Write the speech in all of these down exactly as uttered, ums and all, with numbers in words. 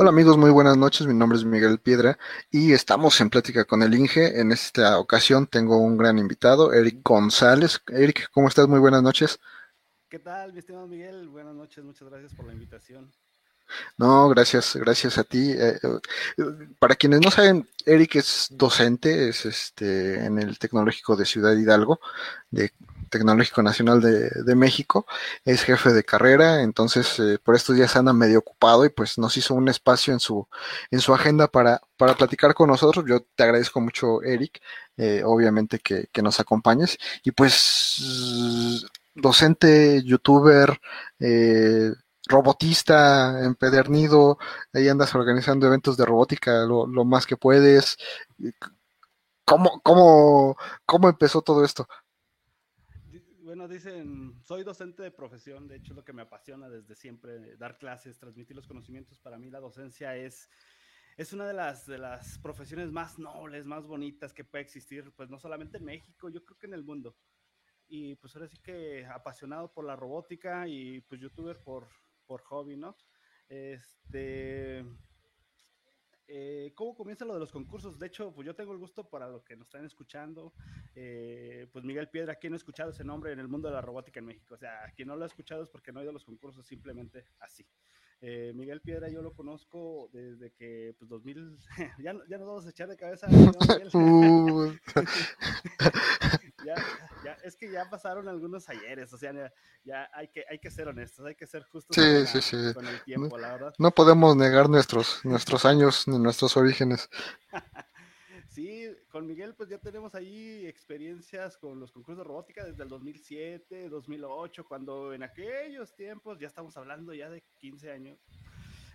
Hola amigos, muy buenas noches, mi nombre es Miguel Piedra y estamos en plática con el Inge. En esta ocasión tengo un gran invitado, Eric González. Eric, ¿cómo estás? Muy buenas noches. ¿Qué tal, mi estimado Miguel? Buenas noches, muchas gracias por la invitación. No, gracias, gracias a ti. Eh, eh, para quienes no saben, Eric es docente, es este en el Tecnológico de Ciudad Hidalgo, de Tecnológico Nacional de, de México, es jefe de carrera, entonces eh, por estos días anda medio ocupado y pues nos hizo un espacio en su en su agenda para, para platicar con nosotros. Yo te agradezco mucho, Eric, eh, obviamente que, que nos acompañes. Y pues docente, youtuber, eh, robotista, empedernido, ahí andas organizando eventos de robótica lo, lo más que puedes. ¿Cómo, cómo, cómo empezó todo esto? Bueno, dicen, soy docente de profesión, de hecho lo que me apasiona desde siempre, dar clases, transmitir los conocimientos. Para mí la docencia es, es una de las, de las profesiones más nobles, más bonitas que puede existir, pues no solamente en México, yo creo que en el mundo. Y pues ahora sí que apasionado por la robótica y pues youtuber por, por hobby, ¿no? Este... Eh, ¿Cómo comienza lo de los concursos? De hecho, pues yo tengo el gusto, para los que nos están escuchando, eh, pues Miguel Piedra, ¿quién no ha escuchado ese nombre en el mundo de la robótica en México? O sea, quien no lo ha escuchado es porque no ha ido a los concursos, simplemente así. Eh, Miguel Piedra yo lo conozco desde que, pues, dos mil... ya, ya nos vamos a echar de cabeza. ¿No, ya, ya, es que ya pasaron algunos ayeres, o sea, ya, ya hay que hay que ser honestos, hay que ser justos sí, con, la, sí, sí. con el tiempo, no, la verdad. No podemos negar nuestros nuestros años ni nuestros orígenes. Sí, con Miguel pues ya tenemos ahí experiencias con los concursos de robótica desde el dos mil siete, dos mil ocho, cuando en aquellos tiempos, ya estamos hablando ya de quince años,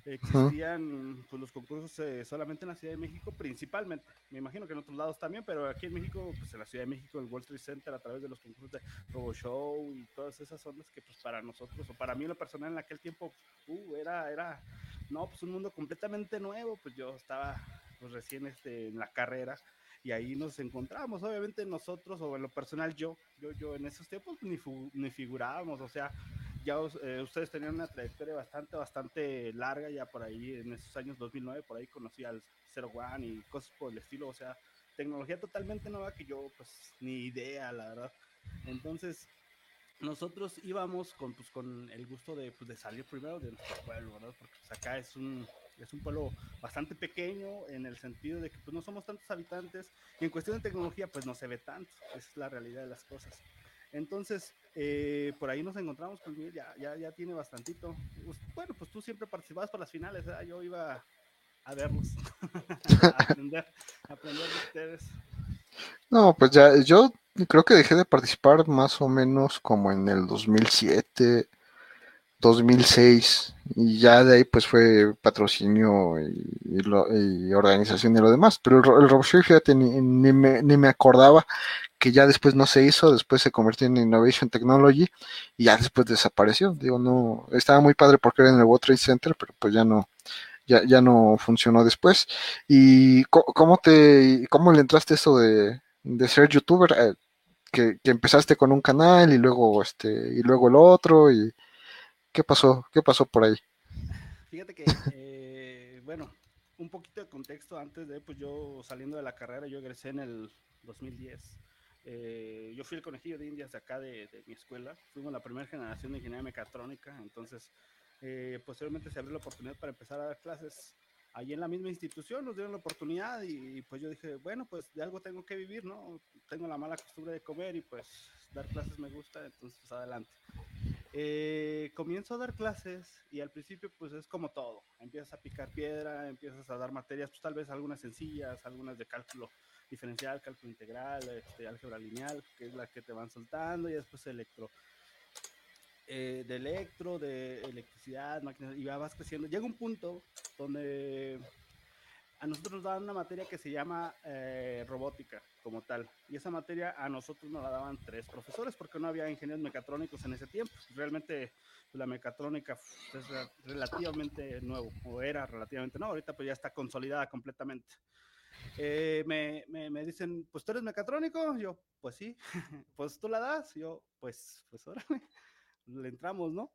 existían uh-huh. pues, los concursos eh, solamente en la Ciudad de México principalmente, me imagino que en otros lados también, pero aquí en México, pues en la Ciudad de México, el World Trade Center, a través de los concursos de RoboShow y todas esas ondas que pues para nosotros, o para mí la persona en aquel tiempo, uh, era, era, no, pues un mundo completamente nuevo, pues yo estaba pues recién este, en la carrera y ahí nos encontramos, obviamente nosotros, o en lo personal yo, yo, yo en esos tiempos ni, fu- ni figurábamos, o sea, ya eh, ustedes tenían una trayectoria bastante, bastante larga, ya por ahí en esos años dos mil nueve, por ahí conocí al Zero One y cosas por el estilo, o sea, tecnología totalmente nueva que yo, pues, ni idea, la verdad. Entonces, nosotros íbamos con, pues, con el gusto de, pues, de salir primero de nuestro pueblo, ¿verdad? Porque pues, acá es un, es un pueblo bastante pequeño en el sentido de que, pues, no somos tantos habitantes y en cuestión de tecnología, pues, no se ve tanto, esa es la realidad de las cosas. Entonces, eh, por ahí nos encontramos con Miguel, ya, ya, ya tiene bastantito. Pues, bueno, pues tú siempre participabas para las finales, ¿eh? Yo iba a verlos, a aprender, a aprender de ustedes. No, pues ya, yo creo que dejé de participar más o menos como en el dos mil siete, dos mil seis, y ya de ahí pues fue patrocinio y, y, lo, y organización y lo demás, pero el, el RoboShow, fíjate, ni, ni, me, ni me acordaba, que ya después no se hizo, después se convirtió en Innovation Technology y ya después desapareció. Digo, no, estaba muy padre porque era en el World Trade Center, pero pues ya no, ya, ya no funcionó después. ¿Y cómo te, cómo le entraste eso de, de ser youtuber? Eh, que, que empezaste con un canal y luego este, y luego el otro, y ¿qué pasó? ¿Qué pasó por ahí? Fíjate que eh, bueno, un poquito de contexto antes de, pues yo saliendo de la carrera, yo egresé en el dos mil diez. Eh, yo fui el conejillo de indias de acá de, de mi escuela, fuimos la primera generación de ingeniería mecatrónica, entonces eh, posteriormente se abrió la oportunidad para empezar a dar clases ahí en la misma institución, nos dieron la oportunidad y, y pues yo dije, bueno, pues de algo tengo que vivir, ¿no? Tengo la mala costumbre de comer y pues dar clases me gusta, entonces pues adelante. Eh, comienzo a dar clases y al principio pues es como todo, empiezas a picar piedra, empiezas a dar materias, pues tal vez algunas sencillas, algunas de cálculo diferencial, cálculo integral, este, álgebra lineal, que es la que te van soltando, y después electro, eh, de electro, de electricidad, máquinas, y vas creciendo. Llega un punto donde a nosotros nos daban una materia que se llama eh, robótica como tal, y esa materia a nosotros nos la daban tres profesores porque no había ingenieros mecatrónicos en ese tiempo. Realmente la mecatrónica es relativamente nuevo, o era relativamente nuevo, ahorita pues ya está consolidada completamente. Eh, me, me, me dicen, pues tú eres mecatrónico, yo, pues sí, pues tú la das, yo, pues, pues órale, le entramos, ¿no?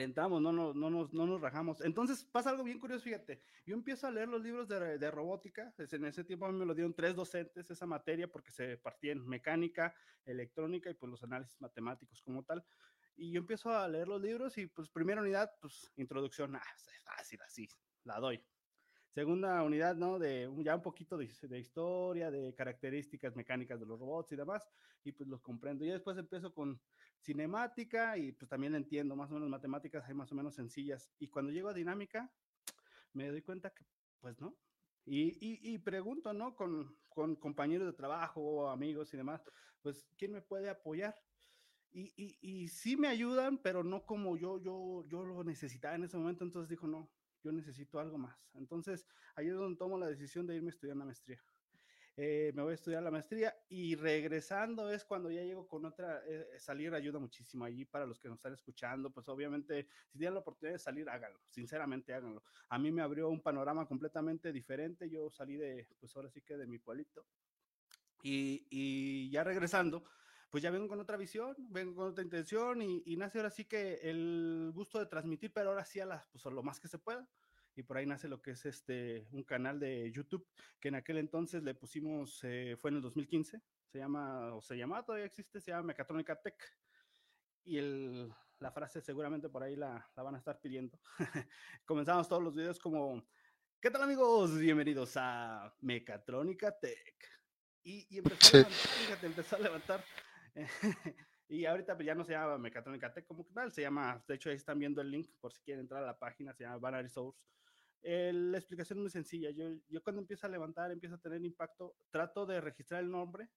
le entramos, no, no, no, nos, no nos rajamos. Entonces pasa algo bien curioso, fíjate. Yo empiezo a leer los libros de, de robótica. En ese tiempo a mí me lo dieron tres docentes esa materia porque se partía en mecánica, electrónica y pues los análisis matemáticos como tal. Y yo empiezo a leer los libros y pues primera unidad, pues introducción, ah, es fácil, así, la doy. Segunda unidad, ¿no? De ya un poquito de, de historia, de características mecánicas de los robots y demás, y pues los comprendo. Y después empiezo con cinemática y pues también entiendo más o menos matemáticas, hay más o menos sencillas. Y cuando llego a dinámica, me doy cuenta que pues no. Y, y, y pregunto, ¿no? Con, con compañeros de trabajo, amigos y demás, pues ¿quién me puede apoyar? Y, y, y sí me ayudan, pero no como yo, yo, yo lo necesitaba en ese momento. Entonces dijo, no, yo necesito algo más. Entonces, ahí es donde tomo la decisión de irme a estudiar la maestría. Eh, me voy a estudiar la maestría y regresando es cuando ya llego con otra, eh, salir ayuda muchísimo allí para los que nos están escuchando, pues obviamente, si tienen la oportunidad de salir, háganlo, sinceramente háganlo. A mí me abrió un panorama completamente diferente, yo salí de, pues ahora sí que de mi pueblito, y, y ya regresando, pues ya vengo con otra visión, vengo con otra intención y, y nace ahora sí que el gusto de transmitir, pero ahora sí a las, pues, lo más que se pueda. Y por ahí nace lo que es este, un canal de YouTube, que en aquel entonces le pusimos, eh, fue en el dos mil quince, se llama, o se llama, todavía existe, se llama Mecatrónica Tech. Y el, la frase seguramente por ahí la, la van a estar pidiendo. Comenzamos todos los videos como, ¿qué tal amigos? Bienvenidos a Mecatrónica Tech. Y, y empezó, a levantar, fíjate, empezó a levantar... y ahorita pues ya no se llama Mecatrónica Tech como tal, se llama, de hecho ahí están viendo el link por si quieren entrar a la página, se llama Banner Source. Eh, la explicación es muy sencilla, yo, yo cuando empiezo a levantar, empiezo a tener impacto, trato de registrar el nombre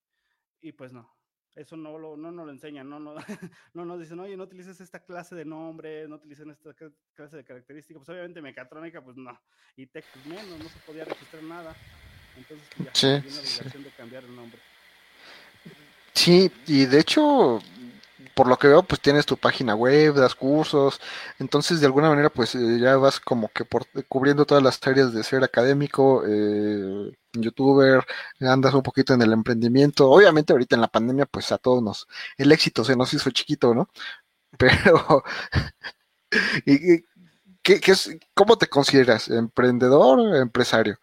y pues no, eso no lo, no nos lo enseñan, no, no, no nos dicen, oye, no utilices esta clase de nombre, no utilicen esta clase de característica, pues obviamente Mecatrónica pues no, y Tech menos, no se podía registrar nada, entonces pues, ya sí, hay una obligación sí. de cambiar el nombre. Sí, y de hecho, por lo que veo, pues tienes tu página web, das cursos, entonces de alguna manera pues ya vas como que por, cubriendo todas las áreas de ser académico, eh, youtuber, andas un poquito en el emprendimiento, obviamente ahorita en la pandemia pues a todos nos, el éxito se nos hizo chiquito, ¿no? Pero, y, y, ¿qué, qué es, ¿cómo te consideras? ¿Emprendedor o empresario?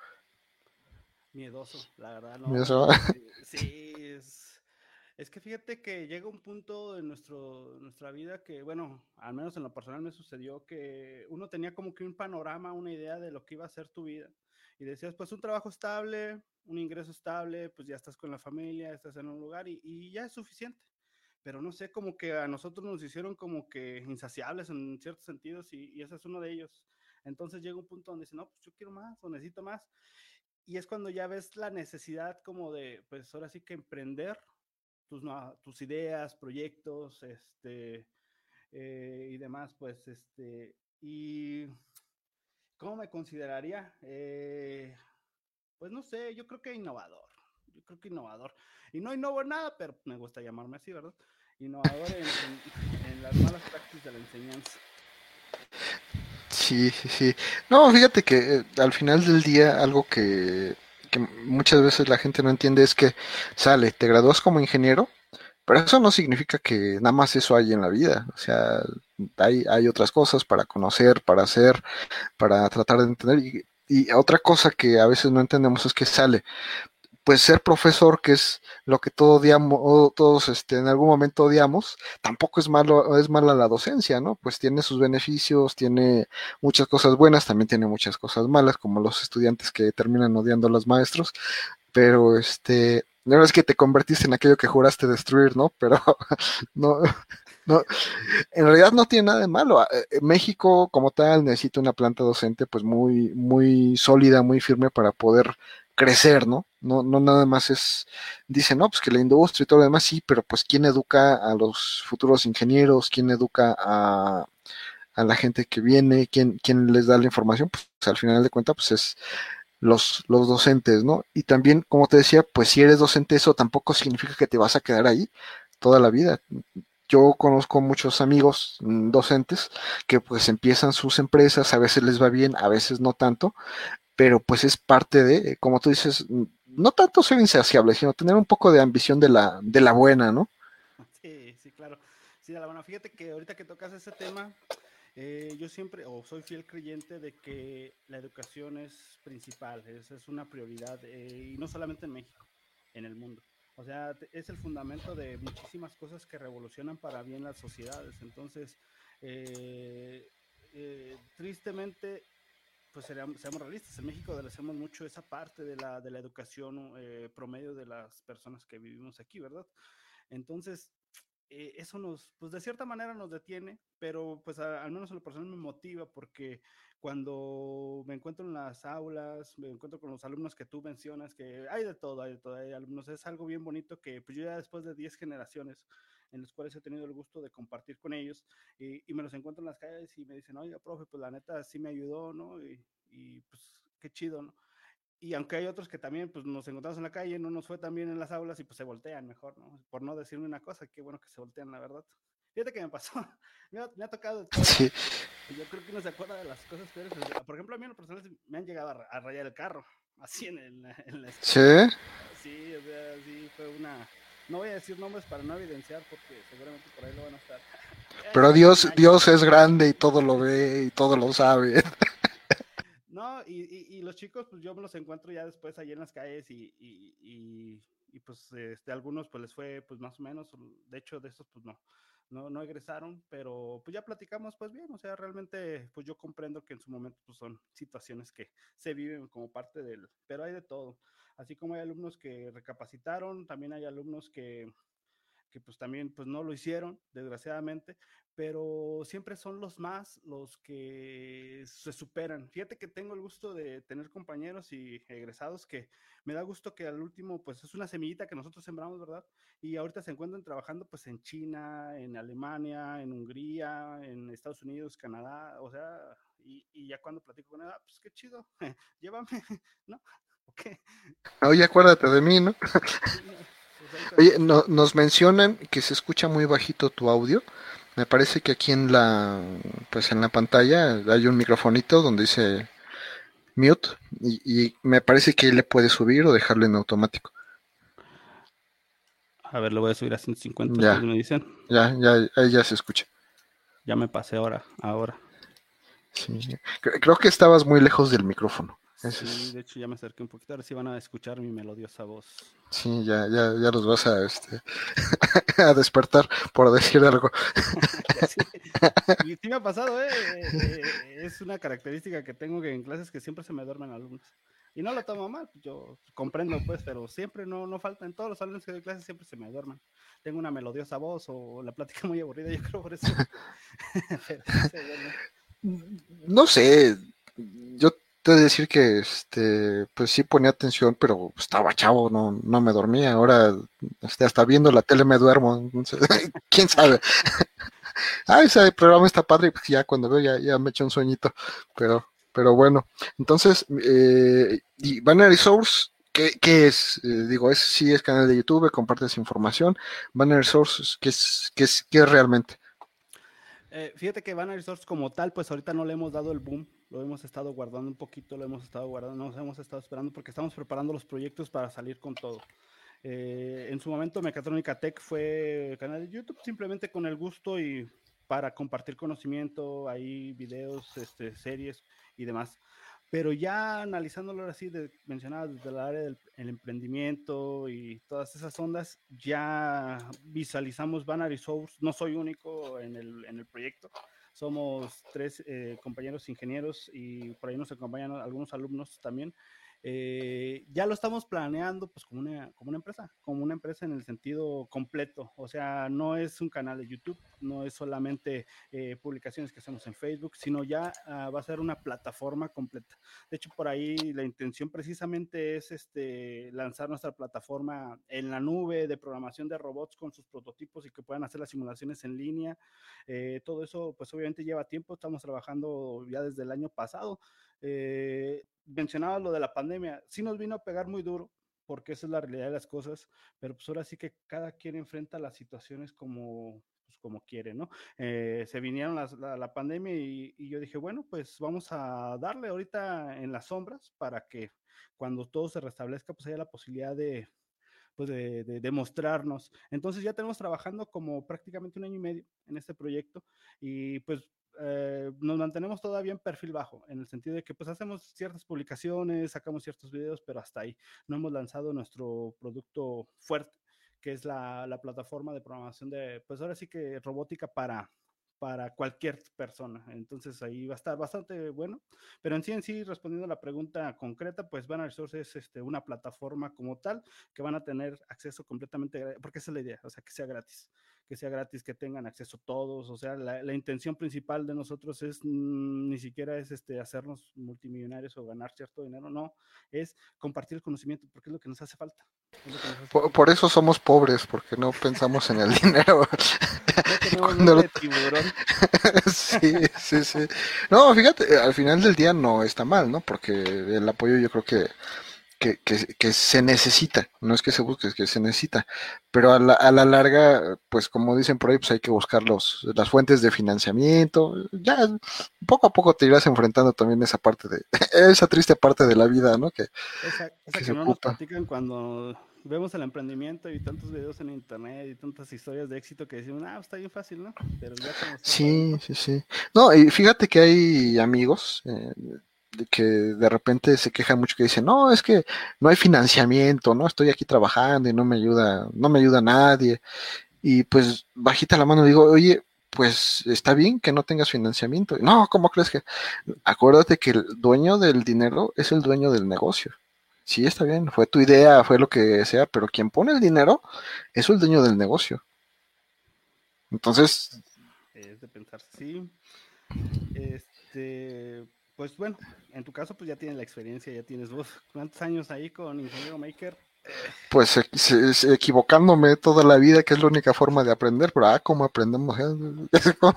Miedoso, la verdad, no. ¿Miedoso? Sí, sí es... Es que fíjate que llega un punto en nuestro, nuestra vida que, bueno, al menos en lo personal me sucedió que uno tenía como que un panorama, una idea de lo que iba a ser tu vida. Y decías, pues un trabajo estable, un ingreso estable, pues ya estás con la familia, estás en un lugar y, y ya es suficiente. Pero no sé, como que a nosotros nos hicieron como que insaciables en ciertos sentidos y, y ese es uno de ellos. Entonces llega un punto donde dicen, no, pues yo quiero más o necesito más. Y es cuando ya ves la necesidad como de, pues ahora sí que emprender Tus, tus ideas, proyectos, este, eh, y demás, pues, este, y, ¿cómo me consideraría? Eh, pues, no sé, yo creo que innovador, yo creo que innovador, y no innovo en nada, pero me gusta llamarme así, ¿verdad? Innovador en, en, en las malas prácticas de la enseñanza. Sí, sí, sí. No, fíjate que eh, al final del día, algo que... que muchas veces la gente no entiende es que sale, te gradúas como ingeniero, pero eso no significa que nada más eso hay en la vida, o sea, hay, hay otras cosas para conocer, para hacer, para tratar de entender, y, y otra cosa que a veces no entendemos es que sale, pues ser profesor, que es lo que todos odiamos, todos este, en algún momento odiamos, tampoco es malo, es mala la docencia, ¿no? Pues tiene sus beneficios, tiene muchas cosas buenas, también tiene muchas cosas malas, como los estudiantes que terminan odiando a los maestros, pero este, la verdad es que te convertiste en aquello que juraste destruir, ¿no? Pero no, no, en realidad no tiene nada de malo. México, como tal, necesita una planta docente, pues muy, muy sólida, muy firme para poder crecer, ¿no? No, no nada más es, dicen, no, pues que la industria y todo lo demás, sí, pero pues quién educa a los futuros ingenieros, quién educa a, a la gente que viene, quién, quién les da la información, pues al final de cuentas, pues es los, los docentes, ¿no? Y también, como te decía, pues si eres docente, eso tampoco significa que te vas a quedar ahí toda la vida. Yo conozco muchos amigos docentes que pues empiezan sus empresas, a veces les va bien, a veces no tanto, pero pues es parte de, como tú dices, no tanto ser insaciable, sino tener un poco de ambición de la de la buena, ¿no? Sí, sí, claro. Sí, de la buena. Fíjate que ahorita que tocas ese tema, Eh, yo siempre, o oh, soy fiel creyente de que la educación es principal, es, es una prioridad, eh, y no solamente en México, en el mundo. O sea, es el fundamento de muchísimas cosas que revolucionan para bien las sociedades. Entonces, eh, eh, tristemente, pues seamos, seamos realistas, en México deseamos mucho esa parte de la, de la educación eh, promedio de las personas que vivimos aquí, ¿verdad? Entonces, eh, eso nos, pues de cierta manera nos detiene, pero pues a, al menos a la persona me motiva, porque cuando me encuentro en las aulas, me encuentro con los alumnos que tú mencionas, que hay de todo, hay de todo, hay alumnos, es algo bien bonito que pues yo ya después de diez generaciones en las cuales he tenido el gusto de compartir con ellos, y, y me los encuentro en las calles y me dicen, oiga, profe, pues la neta sí me ayudó, ¿no? Y, y pues qué chido, ¿no? Y aunque hay otros que también pues nos encontramos en la calle, no nos fue tan bien en las aulas y pues se voltean mejor, ¿no? Por no decirme una cosa, qué bueno que se voltean, la verdad. Fíjate que me pasó, me ha, me ha tocado, sí. Yo creo que no se acuerda de las cosas peores. Por ejemplo, a mí en los personajes me han llegado a, a rayar el carro, así en, el, en la escuela. ¿Sí? Sí, o sea, sí, fue una... No voy a decir nombres para no evidenciar, porque seguramente por ahí lo van a estar. Pero Dios, Dios es grande y todo lo ve y todo lo sabe. No, y, y, y los chicos, pues yo me los encuentro ya después ahí en las calles y... y, y... y pues este, algunos pues les fue pues más o menos, de hecho de estos pues no, no, no egresaron, pero pues ya platicamos pues bien, o sea, realmente pues yo comprendo que en su momento pues son situaciones que se viven como parte del, pero hay de todo, así como hay alumnos que recapacitaron, también hay alumnos que, que pues también pues no lo hicieron, desgraciadamente, pero siempre son los más los que se superan. Fíjate que tengo el gusto de tener compañeros y egresados que me da gusto que al último, pues es una semillita que nosotros sembramos, ¿verdad? Y ahorita se encuentran trabajando pues en China, en Alemania, en Hungría, en Estados Unidos, Canadá, o sea, y, y ya cuando platico con él, ah, pues qué chido, llévame, ¿no? ¿O qué? Oye, acuérdate de mí, ¿no? Oye, no, nos mencionan que se escucha muy bajito tu audio. Me parece que aquí en la, pues en la pantalla hay un microfonito donde dice mute y, y me parece que le puedes subir o dejarlo en automático. A ver, lo voy a subir a ciento cincuenta. Ya, me dicen. Ya, ya, ahí ya se escucha. Ya me pasé ahora, ahora. Sí, creo que estabas muy lejos del micrófono. Sí, de hecho ya me acerqué un poquito, ahora sí van a escuchar mi melodiosa voz. Sí, ya, ya, ya los vas a este a despertar por decir algo. Sí, sí, sí me ha pasado, eh, eh, es una característica que tengo que en clases que siempre se me duermen alumnos. Y no lo tomo mal, yo comprendo pues, pero siempre no, no falta, en todos los alumnos que doy clases siempre se me duermen. Tengo una melodiosa voz o la plática muy aburrida, yo creo por eso. Pero sí se duerme. No sé, yo te decir que este pues sí ponía atención, pero estaba chavo, no, no me dormía, ahora hasta viendo la tele me duermo, entonces, quién sabe. Ah, ese programa está padre, pues ya cuando veo ya, ya me echo un sueñito, pero, pero bueno, entonces eh, y Banner Source, ¿qué, qué es? Eh, digo, es sí es canal de YouTube, compartes información. Banner Source, ¿qué es, qué es, qué es realmente? Eh, fíjate que Banner Source como tal, pues ahorita no le hemos dado el boom, lo hemos estado guardando un poquito, lo hemos estado guardando, nos hemos estado esperando porque estamos preparando los proyectos para salir con todo. Eh, en su momento Mecatrónica Tech fue canal de YouTube simplemente con el gusto y para compartir conocimiento, ahí videos, este, series y demás. Pero ya analizándolo ahora sí, de, mencionaba desde el área del el emprendimiento y todas esas ondas, ya visualizamos Banner Source. No soy único en el, en el proyecto, somos tres eh, compañeros ingenieros y por ahí nos acompañan algunos alumnos también. Eh, ya lo estamos planeando pues como una, como una empresa, como una empresa en el sentido completo, o sea, no es un canal de YouTube, no es solamente eh, publicaciones que hacemos en Facebook, sino ya uh, va a ser una plataforma completa. De hecho, por ahí la intención precisamente es este, lanzar nuestra plataforma en la nube de programación de robots con sus prototipos y que puedan hacer las simulaciones en línea. Eh, todo eso pues obviamente lleva tiempo, estamos trabajando ya desde el año pasado. Eh, mencionaba lo de la pandemia, sí nos vino a pegar muy duro, porque esa es la realidad de las cosas, pero pues ahora sí que cada quien enfrenta las situaciones como, pues como quiere, ¿no? Eh, se vinieron las, la, la pandemia y, y yo dije, bueno, pues vamos a darle ahorita en las sombras para que cuando todo se restablezca, pues haya la posibilidad de, pues de, de, de mostrarnos. Entonces ya tenemos trabajando como prácticamente un año y medio en este proyecto y pues eh, nos mantenemos todavía en perfil bajo, en el sentido de que pues hacemos ciertas publicaciones, sacamos ciertos videos, pero hasta ahí. No hemos lanzado nuestro producto fuerte, que es la, la plataforma de programación de, pues ahora sí que robótica para, para cualquier persona. Entonces ahí va a estar bastante bueno, pero en sí, en sí, respondiendo a la pregunta concreta, pues Banner Source es este, una plataforma como tal, que van a tener acceso completamente, porque esa es la idea, o sea, que sea gratis, que sea gratis, que tengan acceso todos, o sea, la, la intención principal de nosotros es, mmm, ni siquiera es este, hacernos multimillonarios o ganar cierto dinero, no, es compartir el conocimiento, porque es lo que nos hace falta. Por, por eso somos pobres, porque no pensamos en el dinero. Cuando lo... sí, sí, sí. No, fíjate, al final del día no está mal, ¿no? Porque el apoyo yo creo que, que, que, que se necesita, no es que se busque, es que se necesita. Pero a la, a la larga, pues como dicen por ahí, pues hay que buscar los, las fuentes de financiamiento. Ya poco a poco te irás enfrentando también esa parte de, esa triste parte de la vida, ¿no? Que, esa, esa que se no ocupa. Nos platican cuando vemos el emprendimiento y tantos videos en internet y tantas historias de éxito que decimos, ah, está bien fácil, ¿no? Pero ya sí, sí, sí. No, y fíjate que hay amigos eh, que de repente se quejan mucho, que dicen, no, es que no hay financiamiento, ¿no? Estoy aquí trabajando y no me ayuda, no me ayuda nadie. Y pues bajita la mano digo, oye, pues está bien que no tengas financiamiento. Y, no, ¿cómo crees que? Acuérdate que el dueño del dinero es el dueño del negocio. Sí, está bien, fue tu idea, fue lo que sea, pero quien pone el dinero es el dueño del negocio. Entonces... Es de pensar, sí. Este, pues bueno, en tu caso pues ya tienes la experiencia, ya tienes vos. ¿Cuántos años ahí con Ingeniero Maker? Pues equivocándome toda la vida, que es la única forma de aprender, pero ah, ¿cómo aprendemos? ¿Cómo,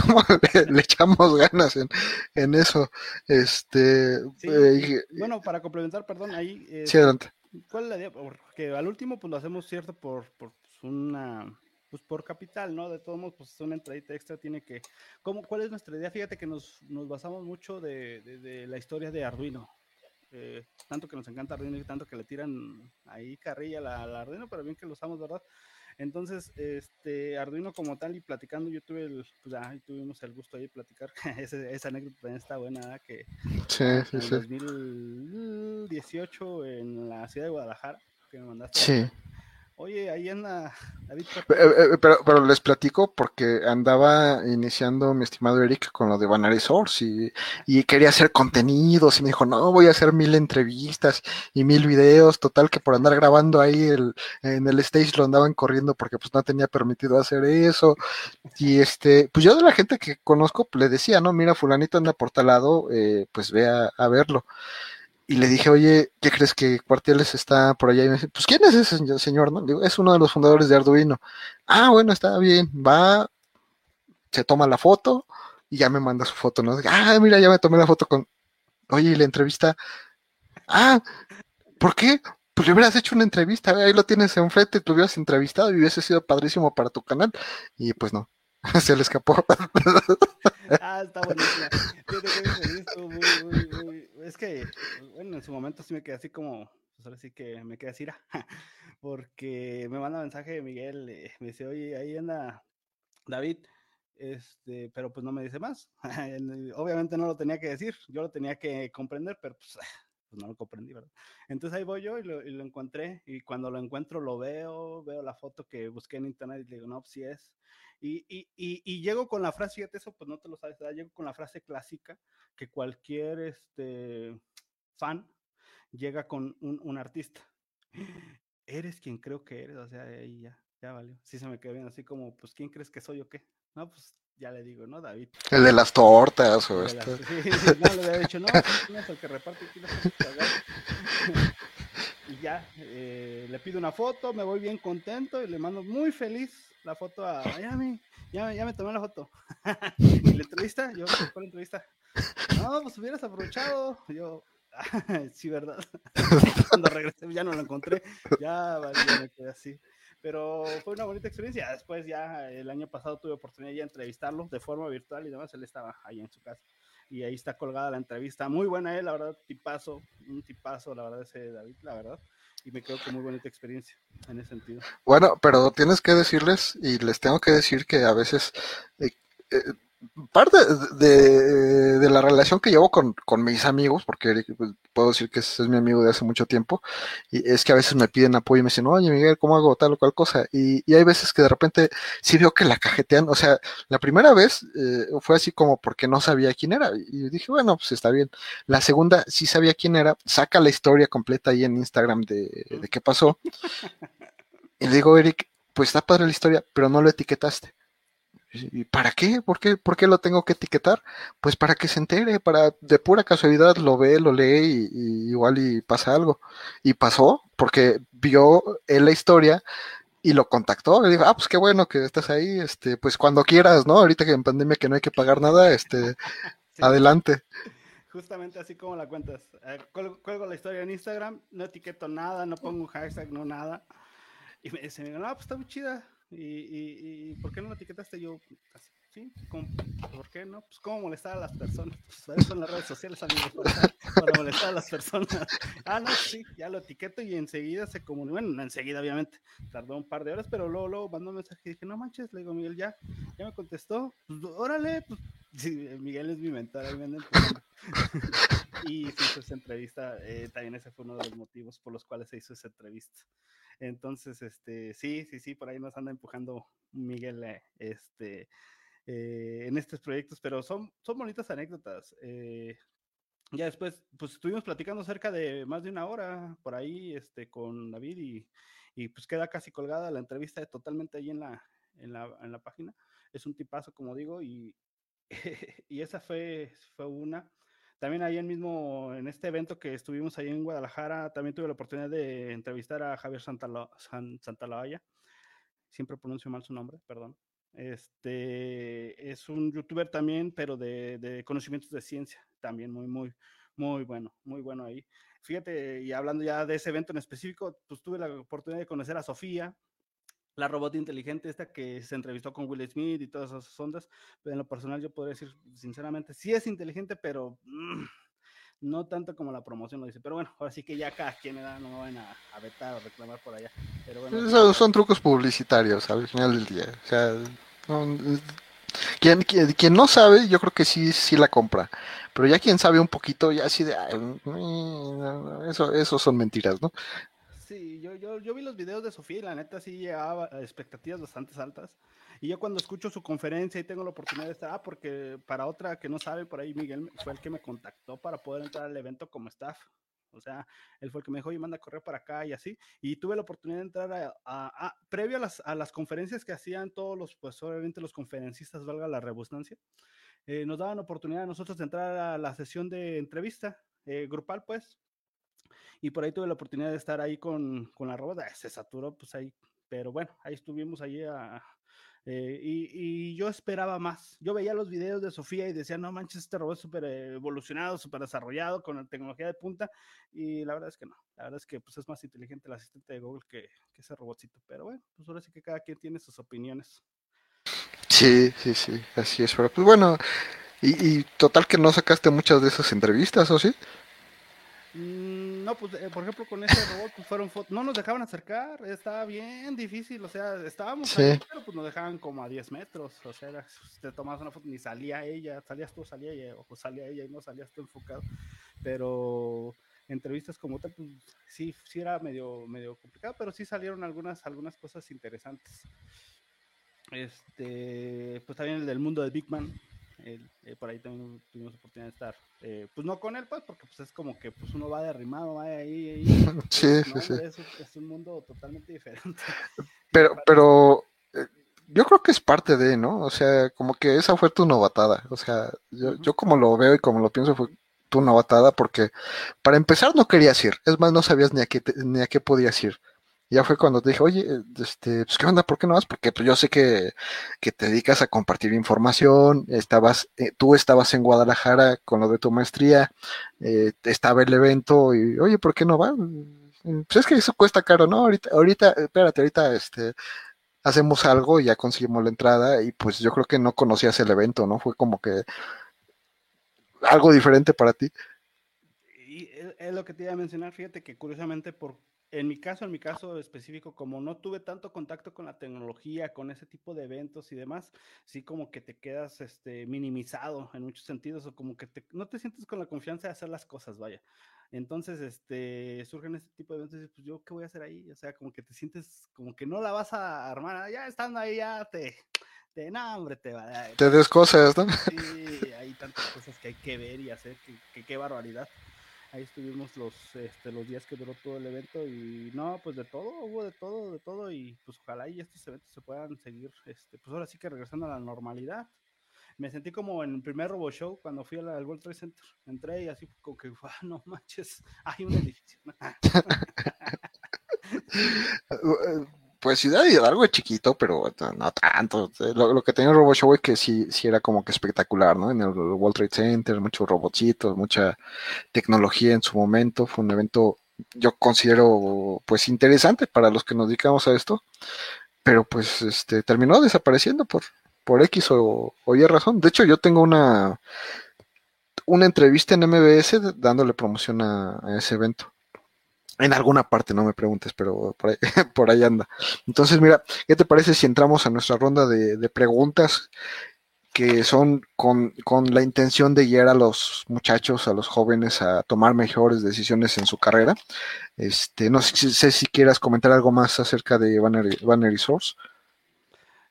cómo le, le echamos ganas en, en eso? Este, sí, eh, bueno, para complementar, perdón, ahí... Eh, sí, adelante. ¿Cuál es la idea? Porque al último pues lo hacemos cierto por, por pues, una... pues por capital, ¿no? De todos modos, pues una entradita extra tiene que... ¿Cómo, ¿Cuál es nuestra idea? Fíjate que nos, nos basamos mucho de, de, de la historia de Arduino. Eh, tanto que nos encanta Arduino y tanto que le tiran ahí carrilla a la Arduino, pero bien que lo usamos, ¿verdad? Entonces, este Arduino como tal, y platicando, yo tuve el, pues ahí tuvimos el gusto ahí de platicar, Ese, esa anécdota también está buena, ¿eh? Que sí, sí, en sí. dos mil dieciocho en la ciudad de Guadalajara, que me mandaste. Sí. A... Oye, ahí anda David Cuarteles. Pero, pero les platico porque andaba iniciando mi estimado Eric con lo de Banner Source y, y quería hacer contenidos y me dijo, no, voy a hacer mil entrevistas y mil videos, total que por andar grabando ahí el, en el stage lo andaban corriendo porque pues no tenía permitido hacer eso. Y este, pues yo de la gente que conozco le decía, no, mira, fulanito anda por tal lado, eh, pues ve a, a verlo. Y le dije, oye, ¿qué crees que Cuarteles está por allá? Y me dice, pues, ¿quién es ese señor? ¿No? Digo, es uno de los fundadores de Arduino. Ah, bueno, está bien. Va, se toma la foto y ya me manda su foto, ¿no? Digo, ah, mira, ya me tomé la foto con... Oye, y la entrevista... Ah, ¿por qué? Pues le hubieras hecho una entrevista. Ahí lo tienes enfrente, te hubieras entrevistado y hubiese sido padrísimo para tu canal. Y pues no. Se le escapó. Ah, está buenísima. Muy, muy, muy. Es que, bueno, en su momento sí me quedé así como, pues ahora sí que me quedé así, porque me manda mensaje de Miguel, eh, me dice, oye, ahí anda David, este, pero pues no me dice más. Obviamente no lo tenía que decir, yo lo tenía que comprender, pero pues... pues no lo comprendí, ¿verdad? Entonces ahí voy yo y lo, y lo encontré, y cuando lo encuentro lo veo, veo la foto que busqué en internet y le digo, no, pues sí es. Y, y, y, y llego con la frase, fíjate eso, pues no te lo sabes, ¿verdad? Llego con la frase clásica que cualquier este, fan llega con un, un artista. Eres quien creo que eres, o sea, ahí ya, ya valió. Sí se me quedó bien así como, pues ¿quién crees que soy o qué? No, pues... Ya le digo, ¿no, David? El de las tortas o esto. Las... Sí, sí, no, le había dicho, no, no es el que reparte aquí las tortas. Y ya, eh, le pido una foto, me voy bien contento y le mando muy feliz la foto a... Ya me, ya, ya me tomé la foto. Y la entrevista, yo, ¿cuál entrevista? No, pues hubieras aprovechado. Yo... sí, ¿verdad? Cuando regresé ya no lo encontré, ya, ya me quedé así, pero fue una bonita experiencia. Después ya el año pasado tuve oportunidad de entrevistarlo de forma virtual y demás, él estaba ahí en su casa y ahí está colgada la entrevista, muy buena él, la verdad, tipazo, un tipazo, la verdad, ese David, la verdad. Y me creo que muy bonita experiencia en ese sentido. Bueno, pero tienes que decirles y les tengo que decir que a veces... Eh, eh, parte de, de la relación que llevo con, con mis amigos, porque Eric, pues, puedo decir que es, es mi amigo de hace mucho tiempo, y es que a veces me piden apoyo y me dicen, oye Miguel, ¿cómo hago tal o cual cosa? Y, y hay veces que de repente sí veo que la cajetean, o sea, la primera vez eh, fue así como porque no sabía quién era, y dije, bueno, pues está bien. La segunda sí sabía quién era, saca la historia completa ahí en Instagram de, de qué pasó, y le digo, Eric, pues está padre la historia, pero no lo etiquetaste. ¿Y para qué? ¿Por qué? ¿Por qué lo tengo que etiquetar? Pues para que se entere, para de pura casualidad lo ve, lo lee y, y igual y pasa algo. Y pasó porque vio él la historia y lo contactó. Le dijo, ah, pues qué bueno que estás ahí, este, pues cuando quieras, ¿no? Ahorita que en pandemia que no hay que pagar nada, este, sí. Adelante. Justamente así como la cuentas. Eh, cuelgo, cuelgo la historia en Instagram, no etiqueto nada, no pongo un hashtag, no nada. Y me dicen, no, pues está muy chida. Y, y, y ¿por qué no lo etiquetaste? Yo, ¿sí? ¿Cómo? ¿Por qué no? Pues, ¿cómo molestar a las personas? Pues, son las redes sociales, amigos, para, para molestar a las personas. Ah, no, sí, ya lo etiqueto y enseguida se comunicó. Bueno, no enseguida, obviamente, tardó un par de horas, pero luego, luego mandó un mensaje y dije, no manches, le digo, Miguel, ya, ya me contestó. Pues, órale, pues, sí, Miguel es mi mentor, ahí me andan empujando. Y se hizo esa entrevista, eh, también ese fue uno de los motivos por los cuales se hizo esa entrevista. Entonces, este, sí, sí, sí, por ahí nos anda empujando Miguel eh, este, eh, en estos proyectos, pero son, son bonitas anécdotas. Eh, ya después, pues estuvimos platicando cerca de más de una hora por ahí este, con David y, y pues queda casi colgada la entrevista totalmente ahí en la, en la, en la página. Es un tipazo, como digo, y, y esa fue, fue una... También ahí mismo, en este evento que estuvimos ahí en Guadalajara, también tuve la oportunidad de entrevistar a Javier Santala, San, Santalaya. Siempre pronuncio mal su nombre, perdón. Este, es un youtuber también, pero de, de conocimientos de ciencia. También muy, muy, muy bueno, muy bueno ahí. Fíjate, y hablando ya de ese evento en específico, pues tuve la oportunidad de conocer a Sofía, la robot inteligente esta que se entrevistó con Will Smith y todas esas ondas. Pero en lo personal yo podría decir, sinceramente, sí es inteligente, pero mmm, no tanto como la promoción lo dice. Pero bueno, ahora sí que ya cada quien me da, no me van a, a vetar o reclamar por allá. Pero bueno, son, son trucos publicitarios al final del día. O sea, no, quien, quien, quien no sabe, yo creo que sí, sí la compra. Pero ya quien sabe un poquito, ya así de... Ay, eso, eso son mentiras, ¿no? Sí, yo, yo, yo vi los videos de Sofía y la neta sí llegaba a expectativas bastante altas. Y yo cuando escucho su conferencia y tengo la oportunidad de estar, ah, porque para otra que no sabe, por ahí Miguel fue el que me contactó para poder entrar al evento como staff. O sea, él fue el que me dijo, oye, manda a correr para acá y así. Y tuve la oportunidad de entrar a, a, a previo a las, a las conferencias que hacían todos los, pues obviamente los conferencistas, valga la redundancia, eh, nos daban oportunidad a nosotros de entrar a la sesión de entrevista eh, grupal, pues. Y por ahí tuve la oportunidad de estar ahí con, con la robot, se saturó, pues ahí, pero bueno, ahí estuvimos ahí a, eh, y, y yo esperaba más. Yo veía los videos de Sofía y decía, no manches, este robot es súper evolucionado, súper desarrollado, con la tecnología de punta, y la verdad es que no, la verdad es que pues es más inteligente el asistente de Google que, que ese robotcito, pero bueno, pues ahora sí que cada quien tiene sus opiniones. Sí, sí, sí, así es, pero pues bueno, y, y total que no sacaste muchas de esas entrevistas, ¿o sí? No, pues, eh, por ejemplo, con ese robot pues, fueron fotos, no nos dejaban acercar, estaba bien difícil, o sea, estábamos sí. Ahí, pero pues nos dejaban como a diez metros, o sea, era, te tomabas una foto, ni salía ella, salías tú, salía ella, o pues, salía ella y no salías tú enfocado, pero entrevistas como tal, pues, sí, sí era medio, medio complicado, pero sí salieron algunas, algunas cosas interesantes. Este, pues también el del mundo de Big Man. El, eh, por ahí también tuvimos oportunidad de estar eh, pues no con él pues porque pues es como que pues uno va derrimado, va de ahí, ahí sí, pues, sí, no, sí. Es, es un mundo totalmente diferente pero sí, pero eh, yo creo que es parte de, ¿no? O sea, como que esa fue tu novatada, o sea, yo, uh-huh. yo como lo veo y como lo pienso fue tu novatada porque para empezar no querías ir, es más no sabías ni a qué, te, ni a qué podías ir. Ya fue cuando te dije, oye, este, pues, ¿qué onda? ¿Por qué no vas? Porque pues, yo sé que, que te dedicas a compartir información, estabas, eh, tú estabas en Guadalajara con lo de tu maestría, eh, estaba el evento y, oye, ¿por qué no vas? Pues es que eso cuesta caro, ¿no? Ahorita, ahorita, espérate, ahorita, este... hacemos algo y ya conseguimos la entrada y pues yo creo que no conocías el evento, ¿no? Fue como que algo diferente para ti. Y es lo que te iba a mencionar, fíjate que curiosamente por En mi caso, en mi caso específico, como no tuve tanto contacto con la tecnología, con ese tipo de eventos y demás, sí como que te quedas este, minimizado en muchos sentidos, o como que te, no te sientes con la confianza de hacer las cosas, vaya. Entonces, este, surgen este tipo de eventos y pues yo, ¿qué voy a hacer ahí? O sea, como que te sientes, como que no la vas a armar, ya estando ahí, ya te... Te, no, hombre, te va a... Te descosas, ¿no? Sí, hay tantas cosas que hay que ver y hacer, que, que qué barbaridad. Ahí estuvimos los, este, los días que duró todo el evento y no, pues de todo, hubo de todo, de todo y pues ojalá y estos eventos se puedan seguir, este, pues ahora sí que regresando a la normalidad. Me sentí como en el primer RoboShow cuando fui al World Trade Center. Entré y así como que, ah, no manches, hay un edificio. Pues Ciudad Hidalgo es chiquito, pero no tanto. Lo, lo que tenía el RoboShow es que sí, sí era como que espectacular, ¿no? En el World Trade Center, muchos robotitos, mucha tecnología en su momento. Fue un evento, yo considero, pues interesante para los que nos dedicamos a esto. Pero pues este terminó desapareciendo por, por X o, o Y razón. De hecho, yo tengo una, una entrevista en M B S dándole promoción a, a ese evento. En alguna parte, no me preguntes, pero por ahí, por ahí anda. Entonces, mira, ¿qué te parece si entramos a nuestra ronda de, de preguntas que son con, con la intención de guiar a los muchachos, a los jóvenes, a tomar mejores decisiones en su carrera? Este, no sé, sé si quieras comentar algo más acerca de Banner, Banner Source.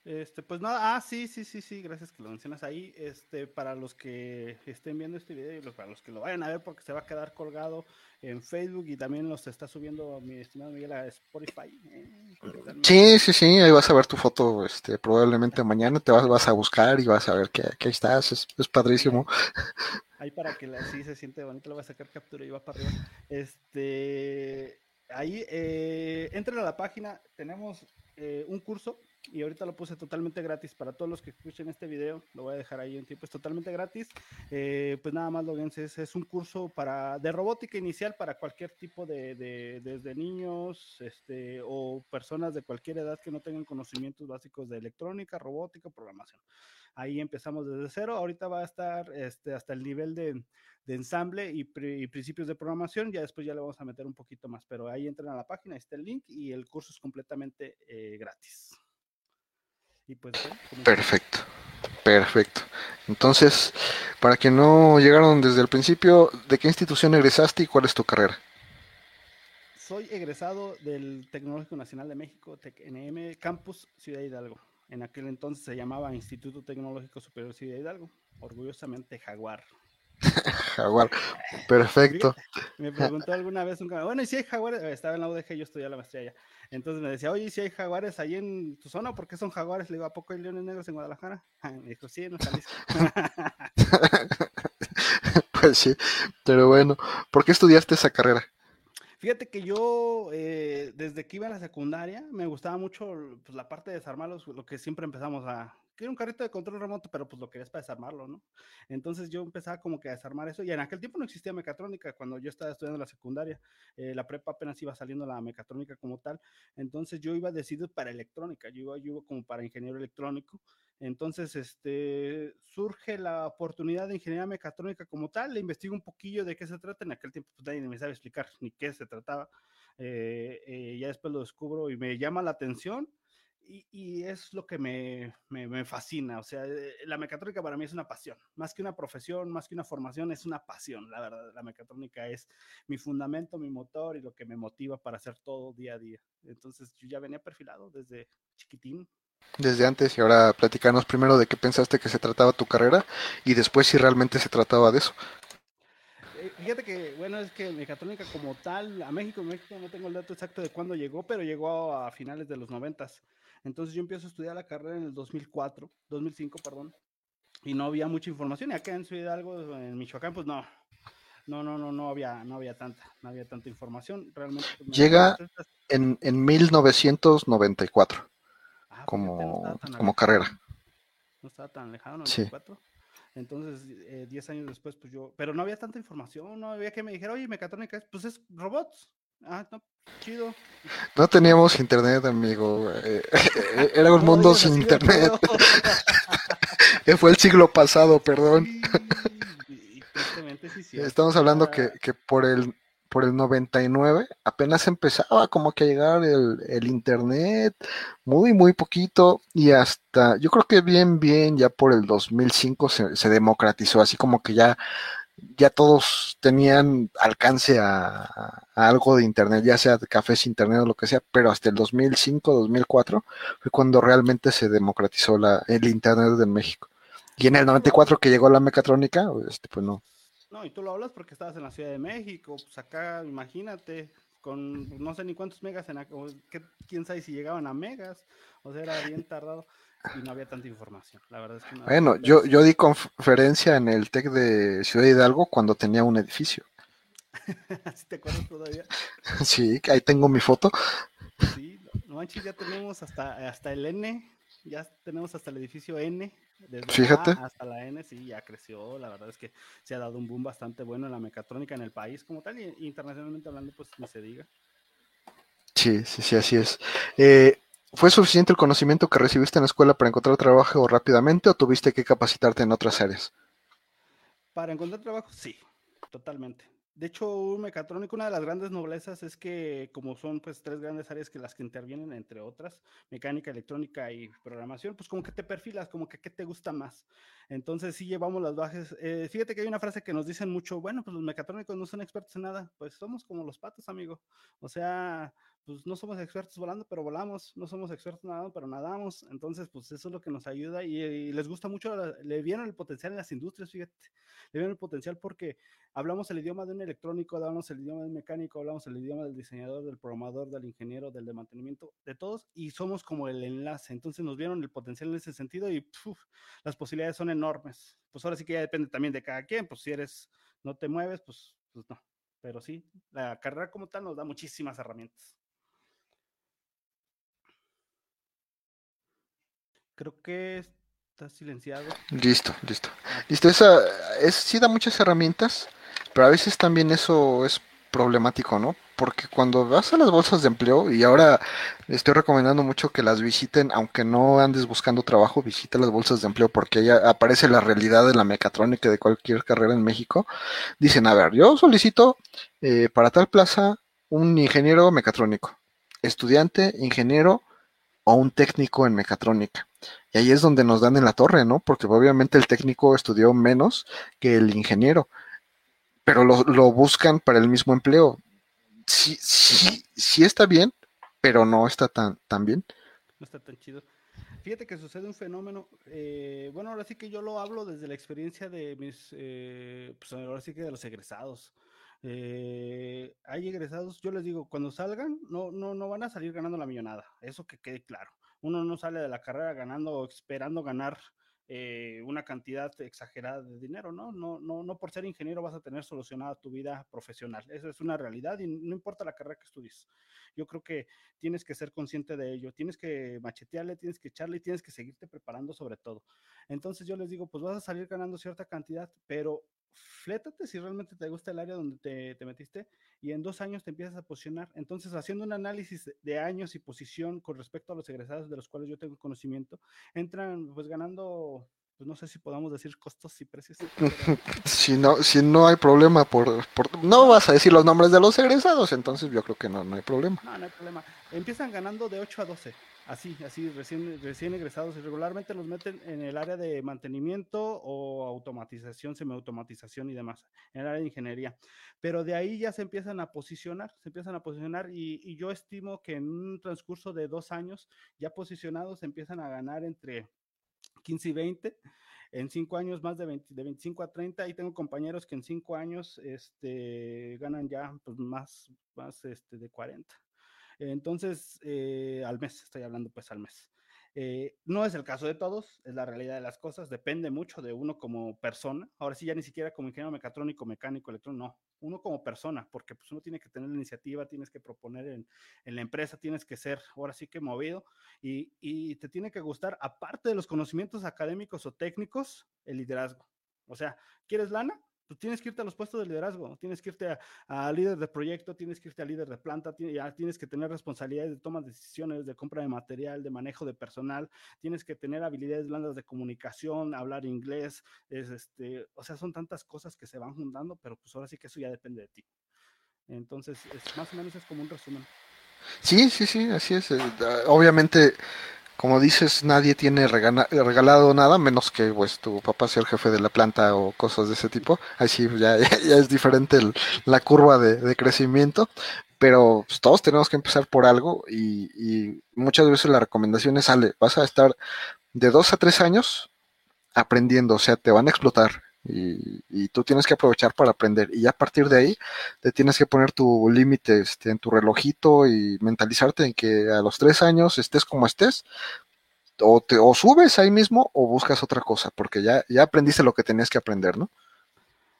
Este, pues nada, ah, sí, sí, sí, sí, gracias que lo mencionas ahí. Este, para los que estén viendo este video y para los que lo vayan a ver, porque se va a quedar colgado en Facebook y también los está subiendo mi estimado Miguel a Spotify. ¿eh? Sí, sí, sí, ahí vas a ver tu foto, este, probablemente mañana te vas, vas a buscar y vas a ver que, que ahí estás, es, es padrísimo. Ahí para que la, sí se siente bonito, lo voy a sacar captura y va para arriba. Este, ahí, eh, entren a la página, tenemos eh, un curso. Y ahorita lo puse totalmente gratis para todos los que escuchen este video, lo voy a dejar ahí en tiempo, es totalmente gratis, eh, pues nada más loguense, es, es un curso para, de robótica inicial para cualquier tipo de, de desde niños este, o personas de cualquier edad que no tengan conocimientos básicos de electrónica, robótica, programación. Ahí empezamos desde cero, ahorita va a estar este, hasta el nivel de, de ensamble y, pri, y principios de programación, ya después ya le vamos a meter un poquito más, pero ahí entran a la página, ahí está el link y el curso es completamente eh, gratis. Y pues, ¿eh? Perfecto, perfecto. Entonces, para que no llegaron desde el principio, ¿de qué institución egresaste y cuál es tu carrera? Soy egresado del Tecnológico Nacional de México, T E C N M, Campus Ciudad Hidalgo. En aquel entonces se llamaba Instituto Tecnológico Superior Ciudad Hidalgo, orgullosamente Jaguar. Jaguar, perfecto. Me preguntó alguna vez un camarada, bueno, ¿y si hay jaguares? Estaba en la U D G, yo estudié la maestría allá. Entonces me decía, oye, ¿y si hay jaguares ahí en tu zona? ¿Por qué son jaguares? Le digo, ¿a poco hay leones negros en Guadalajara? Me dijo, sí, no salís. Pues sí, pero bueno, ¿por qué estudiaste esa carrera? Fíjate que yo, eh, desde que iba a la secundaria, me gustaba mucho pues, la parte de desarmarlos, lo que siempre empezamos a... Quería un carrito de control remoto, pero pues lo querías para desarmarlo, ¿no? Entonces yo empezaba como que a desarmar eso, y en aquel tiempo no existía mecatrónica, cuando yo estaba estudiando la secundaria, eh, la prepa apenas iba saliendo la mecatrónica como tal, entonces yo iba decidido para electrónica, yo iba, yo iba como para ingeniero electrónico, entonces este, surge la oportunidad de ingeniería mecatrónica como tal, le investigo un poquillo de qué se trata, en aquel tiempo pues nadie me sabe explicar ni qué se trataba, eh, eh, ya después lo descubro y me llama la atención, Y, y es lo que me, me, me fascina, o sea, la mecatrónica para mí es una pasión, más que una profesión, más que una formación, es una pasión, la verdad, la mecatrónica es mi fundamento, mi motor y lo que me motiva para hacer todo día a día, entonces yo ya venía perfilado desde chiquitín. Desde antes y ahora platicarnos primero de qué pensaste que se trataba tu carrera y después si realmente se trataba de eso. Fíjate que, bueno, es que mecatrónica como tal, a México, México no tengo el dato exacto de cuándo llegó, pero llegó a finales de los noventas. Entonces yo empiezo a estudiar la carrera en el dos mil cuatro, dos mil cinco, perdón, y no había mucha información, y acá en Ciudad Hidalgo, en Michoacán, pues no, no, no, no, no había, no había tanta, no había tanta información, realmente. Llega en, en mil novecientos noventa y cuatro, ah, como, no como carrera. No estaba tan lejano, noventa y cuatro. Sí. Entonces, eh, diez años después, pues yo, pero no había tanta información, no había que me dijera, oye, mecatrónica, pues es robots. Ah, no, chido. No teníamos internet, amigo. Eh, eh, era un mundo Dios, sin internet. Fue el siglo pasado, perdón. Sí, y, y, sí, sí, Estamos hablando que, que por el por el noventa y nueve, apenas empezaba como que a llegar el, el internet, muy, muy poquito, y hasta, yo creo que bien, bien, ya por el dos mil cinco se, se democratizó, así como que ya, ya todos tenían alcance a, a algo de internet, ya sea cafés, internet o lo que sea, pero hasta el dos mil cinco, dos mil cuatro fue cuando realmente se democratizó la, el internet de México. Y en el noventa y cuatro que llegó la mecatrónica, este, pues no. No, y tú lo hablas porque estabas en la Ciudad de México, pues acá, imagínate, con no sé ni cuántos megas, en o qué, quién sabe si llegaban a megas, o sea, era bien tardado y no había tanta información, la verdad es que no. Bueno, yo, yo di conferencia en el TEC de Ciudad Hidalgo cuando tenía un edificio. ¿Sí te acuerdas todavía? Sí, ahí tengo mi foto. Sí, no manches, ya tenemos hasta, hasta el N, ya tenemos hasta el edificio N. Desde Fíjate. A hasta la N, sí, ya creció, la verdad es que se ha dado un boom bastante bueno en la mecatrónica en el país como tal, y internacionalmente hablando, pues ni se diga. Sí, sí, sí, así es. Eh, ¿Fue suficiente el conocimiento que recibiste en la escuela para encontrar trabajo rápidamente o tuviste que capacitarte en otras áreas? Para encontrar trabajo, sí, totalmente. De hecho, un mecatrónico, una de las grandes noblezas es que, como son pues tres grandes áreas que las que intervienen, entre otras, mecánica, electrónica y programación, pues como que te perfilas, como que qué te gusta más. Entonces sí llevamos las bases. Eh, fíjate que hay una frase que nos dicen mucho, bueno, pues los mecatrónicos no son expertos en nada, pues somos como los patos, amigo. O sea, pues no somos expertos volando, pero volamos, no somos expertos nadando, pero nadamos. Entonces, pues eso es lo que nos ayuda y, y les gusta mucho, la, le vieron el potencial en las industrias, fíjate, le vieron el potencial porque hablamos el idioma de un electrónico, hablamos el idioma del mecánico, hablamos el idioma del diseñador, del programador, del ingeniero, del de mantenimiento, de todos, y somos como el enlace. Entonces nos vieron el potencial en ese sentido y puf, las posibilidades son enormes. Pues ahora sí que ya depende también de cada quien, pues si eres, no te mueves, pues, pues no. Pero sí, la carrera como tal nos da muchísimas herramientas. Creo que está silenciado. Listo, listo. Listo, esa es, sí da muchas herramientas, pero a veces también eso es problemático, ¿no? Porque cuando vas a las bolsas de empleo, y ahora estoy recomendando mucho que las visiten, aunque no andes buscando trabajo, visita las bolsas de empleo, porque ahí aparece la realidad de la mecatrónica de cualquier carrera en México. Dicen, a ver, yo solicito eh, para tal plaza un ingeniero mecatrónico, estudiante, ingeniero o un técnico en mecatrónica. Y ahí es donde nos dan en la torre, ¿no? Porque obviamente el técnico estudió menos que el ingeniero, pero lo, lo buscan para el mismo empleo. Sí, sí, sí está bien, pero no está tan, tan bien. No está tan chido. Fíjate que sucede un fenómeno, eh, bueno, ahora sí que yo lo hablo desde la experiencia de mis, eh, pues ahora sí que de los egresados. Eh, hay egresados, yo les digo, cuando salgan, no, no, no van a salir ganando la millonada, eso que quede claro. Uno no sale de la carrera ganando o esperando ganar eh, una cantidad exagerada de dinero, ¿no? No, no, no por ser ingeniero vas a tener solucionada tu vida profesional, eso es una realidad y no importa la carrera que estudies. Yo creo que tienes que ser consciente de ello, tienes que machetearle, tienes que echarle y tienes que seguirte preparando sobre todo. Entonces yo les digo, pues vas a salir ganando cierta cantidad, pero flétate si realmente te gusta el área donde te, te metiste y en dos años te empiezas a posicionar. Entonces, haciendo un análisis de años y posición con respecto a los egresados de los cuales yo tengo conocimiento, entran pues ganando, pues no sé si podamos decir costos y precios. Si no, si no hay problema por, por no vas a decir los nombres de los egresados, entonces yo creo que no, no hay problema. No, no hay problema. Empiezan ganando de ocho a doce. Así, así, recién, recién egresados, y regularmente los meten en el área de mantenimiento o automatización, semiautomatización y demás, en el área de ingeniería. Pero de ahí ya se empiezan a posicionar, se empiezan a posicionar y, y yo estimo que en un transcurso de dos años ya posicionados empiezan a ganar entre quince y veinte, en cinco años más de, veinte, de veinticinco a treinta, y tengo compañeros que en cinco años este, ganan ya pues, más, más este, de cuarenta. Entonces, eh, al mes, estoy hablando pues al mes. Eh, no es el caso de todos, es la realidad de las cosas, depende mucho de uno como persona. Ahora sí, ya ni siquiera como ingeniero mecatrónico, mecánico, electrónico, no. Uno como persona, porque pues uno tiene que tener la iniciativa, tienes que proponer en, en la empresa, tienes que ser ahora sí que movido y, y te tiene que gustar, aparte de los conocimientos académicos o técnicos, el liderazgo. O sea, ¿quieres lana? Tú tienes que irte a los puestos de liderazgo, tienes que irte a, a líder de proyecto, tienes que irte a líder de planta, tienes, ya tienes que tener responsabilidades de toma de decisiones, de compra de material, de manejo de personal, tienes que tener habilidades blandas de comunicación, hablar inglés, es, este, o sea, son tantas cosas que se van juntando, pero pues ahora sí que eso ya depende de ti. Entonces, es, más o menos es como un resumen. Sí, sí, sí, así es. Obviamente, como dices, nadie tiene regala, regalado nada, menos que pues tu papá sea el jefe de la planta o cosas de ese tipo. Así ya, ya, ya es diferente el, la curva de, de crecimiento. Pero pues, todos tenemos que empezar por algo y, y muchas veces la recomendación es, sale, vas a estar de dos a tres años aprendiendo, o sea, te van a explotar y, y tú tienes que aprovechar para aprender. Y ya a partir de ahí te tienes que poner tu límite este, en tu relojito y mentalizarte en que a los tres años estés como estés, o, te, o subes ahí mismo o buscas otra cosa, porque ya, ya aprendiste lo que tenías que aprender, ¿no?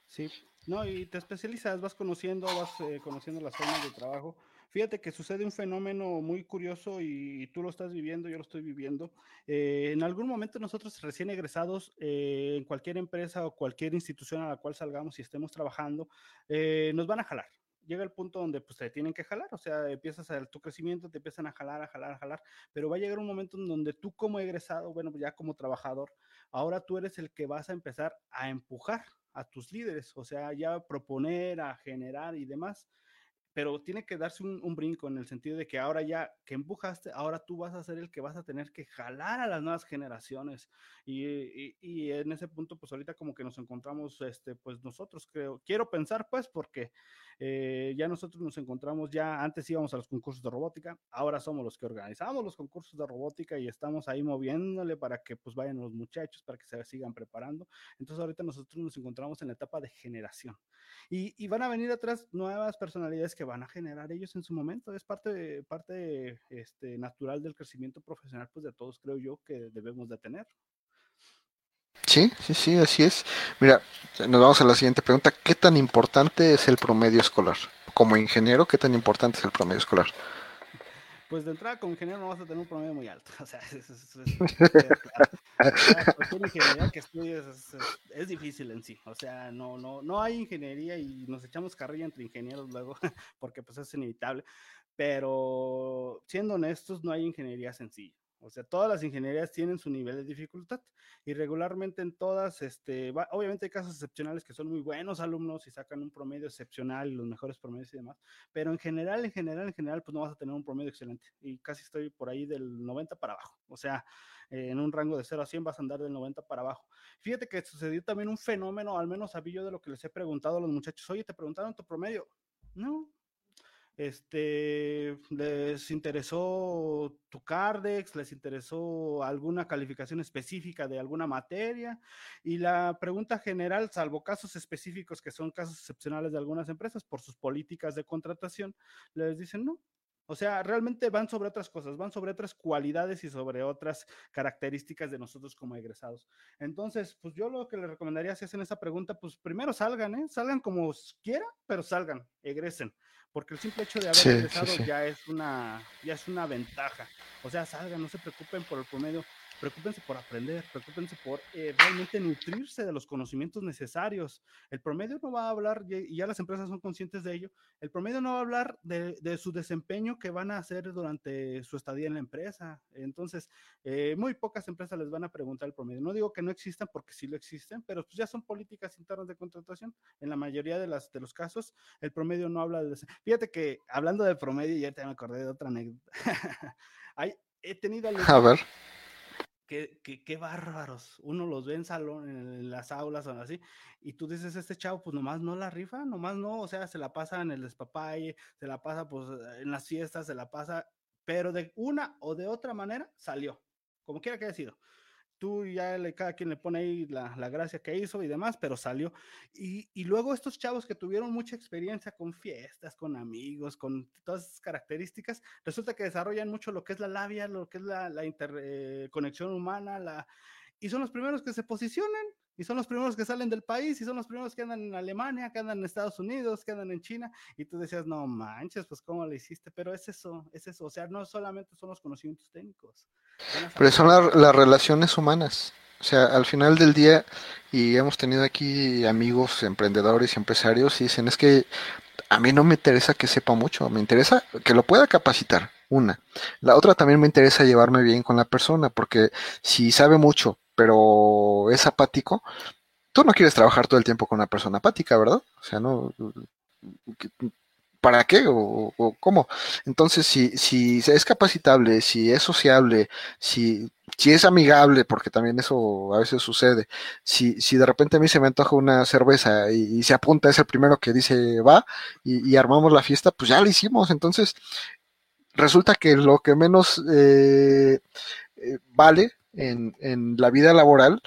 Sí. No, y te especializas, vas conociendo, vas eh, conociendo las formas de trabajo. Fíjate que sucede un fenómeno muy curioso y, y tú lo estás viviendo, yo lo estoy viviendo. Eh, en algún momento nosotros recién egresados, eh, en cualquier empresa o cualquier institución a la cual salgamos y estemos trabajando, eh, nos van a jalar. Llega el punto donde pues, te tienen que jalar, o sea, empiezas a tu crecimiento, te empiezan a jalar, a jalar, a jalar, pero va a llegar un momento en donde tú como egresado, bueno, ya como trabajador, ahora tú eres el que vas a empezar a empujar a tus líderes, o sea, ya a proponer, a generar y demás, pero tiene que darse un, un brinco en el sentido de que ahora ya que empujaste, ahora tú vas a ser el que vas a tener que jalar a las nuevas generaciones y, y, y en ese punto, pues ahorita como que nos encontramos, este, pues nosotros creo, quiero pensar pues porque eh, ya nosotros nos encontramos, ya antes íbamos a los concursos de robótica, ahora somos los que organizamos los concursos de robótica y estamos ahí moviéndole para que pues vayan los muchachos, para que se sigan preparando. Entonces ahorita nosotros nos encontramos en la etapa de generación y, y van a venir atrás nuevas personalidades que van a generar ellos en su momento. Es parte, parte este, natural del crecimiento profesional, pues de todos creo yo que debemos de tener. Sí, sí, sí, así es. Mira, nos vamos a la siguiente pregunta. ¿Qué tan importante es el promedio escolar? Como ingeniero, ¿qué tan importante es el promedio escolar? Pues de entrada, como ingeniero no vas a tener un promedio muy alto. O sea, eso es, eso es, eso es claro. O sea, cualquier ingeniería que estudies es, es, es difícil en sí. O sea, no, no, no hay ingeniería y nos echamos carrilla entre ingenieros luego, porque pues es inevitable. Pero siendo honestos, no hay ingeniería sencilla. O sea, todas las ingenierías tienen su nivel de dificultad y regularmente en todas, este, va, obviamente hay casos excepcionales que son muy buenos alumnos y sacan un promedio excepcional y los mejores promedios y demás, pero en general, en general, en general, pues no vas a tener un promedio excelente y casi estoy por ahí del noventa para abajo, o sea, eh, en un rango de cero a cien vas a andar del noventa para abajo. Fíjate que sucedió también un fenómeno, al menos sabía yo de lo que les he preguntado a los muchachos, oye, ¿te preguntaron tu promedio? No. Este, les interesó tu Cardex, les interesó alguna calificación específica de alguna materia y la pregunta general, salvo casos específicos que son casos excepcionales de algunas empresas por sus políticas de contratación, les dicen no. O sea, realmente van sobre otras cosas, van sobre otras cualidades y sobre otras características de nosotros como egresados. Entonces, pues yo lo que les recomendaría si hacen esa pregunta, pues primero salgan, ¿eh? Salgan como quieran, pero salgan, egresen, porque el simple hecho de haber sí, egresado sí, sí. ya es una, ya es una ventaja. O sea, salgan, no se preocupen por el promedio. Preocúpense por aprender, preocúpense por eh, realmente nutrirse de los conocimientos necesarios. El promedio no va a hablar, y ya las empresas son conscientes de ello, el promedio no va a hablar de, de su desempeño que van a hacer durante su estadía en la empresa. Entonces, eh, muy pocas empresas les van a preguntar el promedio. No digo que no existan, porque sí lo existen, pero pues ya son políticas internas de contratación. En la mayoría de, las, de los casos, el promedio no habla de desempeño. Fíjate que, hablando del promedio, ya te me acordé de otra anécdota. Hay, he tenido... Algo... A ver... Qué, qué, qué bárbaros, uno los ve en salón, en, en las aulas o así, y tú dices, este chavo pues nomás no la rifa, nomás no, o sea, se la pasa en el despapalle, se la pasa pues en las fiestas, se la pasa, pero de una o de otra manera salió, como quiera que haya sido. Tú ya le, cada quien le pone ahí la, la gracia que hizo y demás, pero salió. Y, y luego estos chavos que tuvieron mucha experiencia con fiestas, con amigos, con todas esas características, resulta que desarrollan mucho lo que es la labia, lo que es la, la interconexión eh, humana, la, y son los primeros que se posicionan, y son los primeros que salen del país, y son los primeros que andan en Alemania, que andan en Estados Unidos, que andan en China, y tú decías, no manches, pues ¿cómo le hiciste? Pero es eso, es eso, o sea, no solamente son los conocimientos técnicos. Pero son la, las relaciones humanas, o sea, al final del día, y hemos tenido aquí amigos, emprendedores, empresarios, y dicen, es que a mí no me interesa que sepa mucho, me interesa que lo pueda capacitar, una. La otra también me interesa llevarme bien con la persona, porque si sabe mucho, pero es apático, tú no quieres trabajar todo el tiempo con una persona apática, ¿verdad? O sea, no... ¿para qué? O, o ¿cómo? Entonces, si, si es capacitable, si es sociable, si, si es amigable, porque también eso a veces sucede, si, si de repente a mí se me antoja una cerveza y, y se apunta, es el primero que dice va, y, y armamos la fiesta, pues ya la hicimos. Entonces, resulta que lo que menos eh, vale en, en la vida laboral,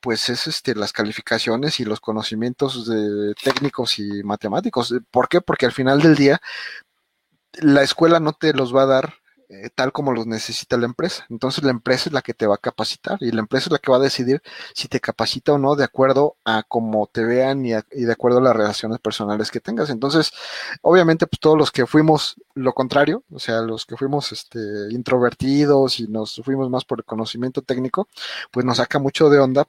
pues es este las calificaciones y los conocimientos de técnicos y matemáticos. ¿Por qué? Porque al final del día la escuela no te los va a dar eh, tal como los necesita la empresa. Entonces la empresa es la que te va a capacitar y la empresa es la que va a decidir si te capacita o no de acuerdo a cómo te vean y, a, y de acuerdo a las relaciones personales que tengas. Entonces, obviamente, pues todos los que fuimos lo contrario, o sea, los que fuimos este introvertidos y nos fuimos más por el conocimiento técnico, pues nos saca mucho de onda.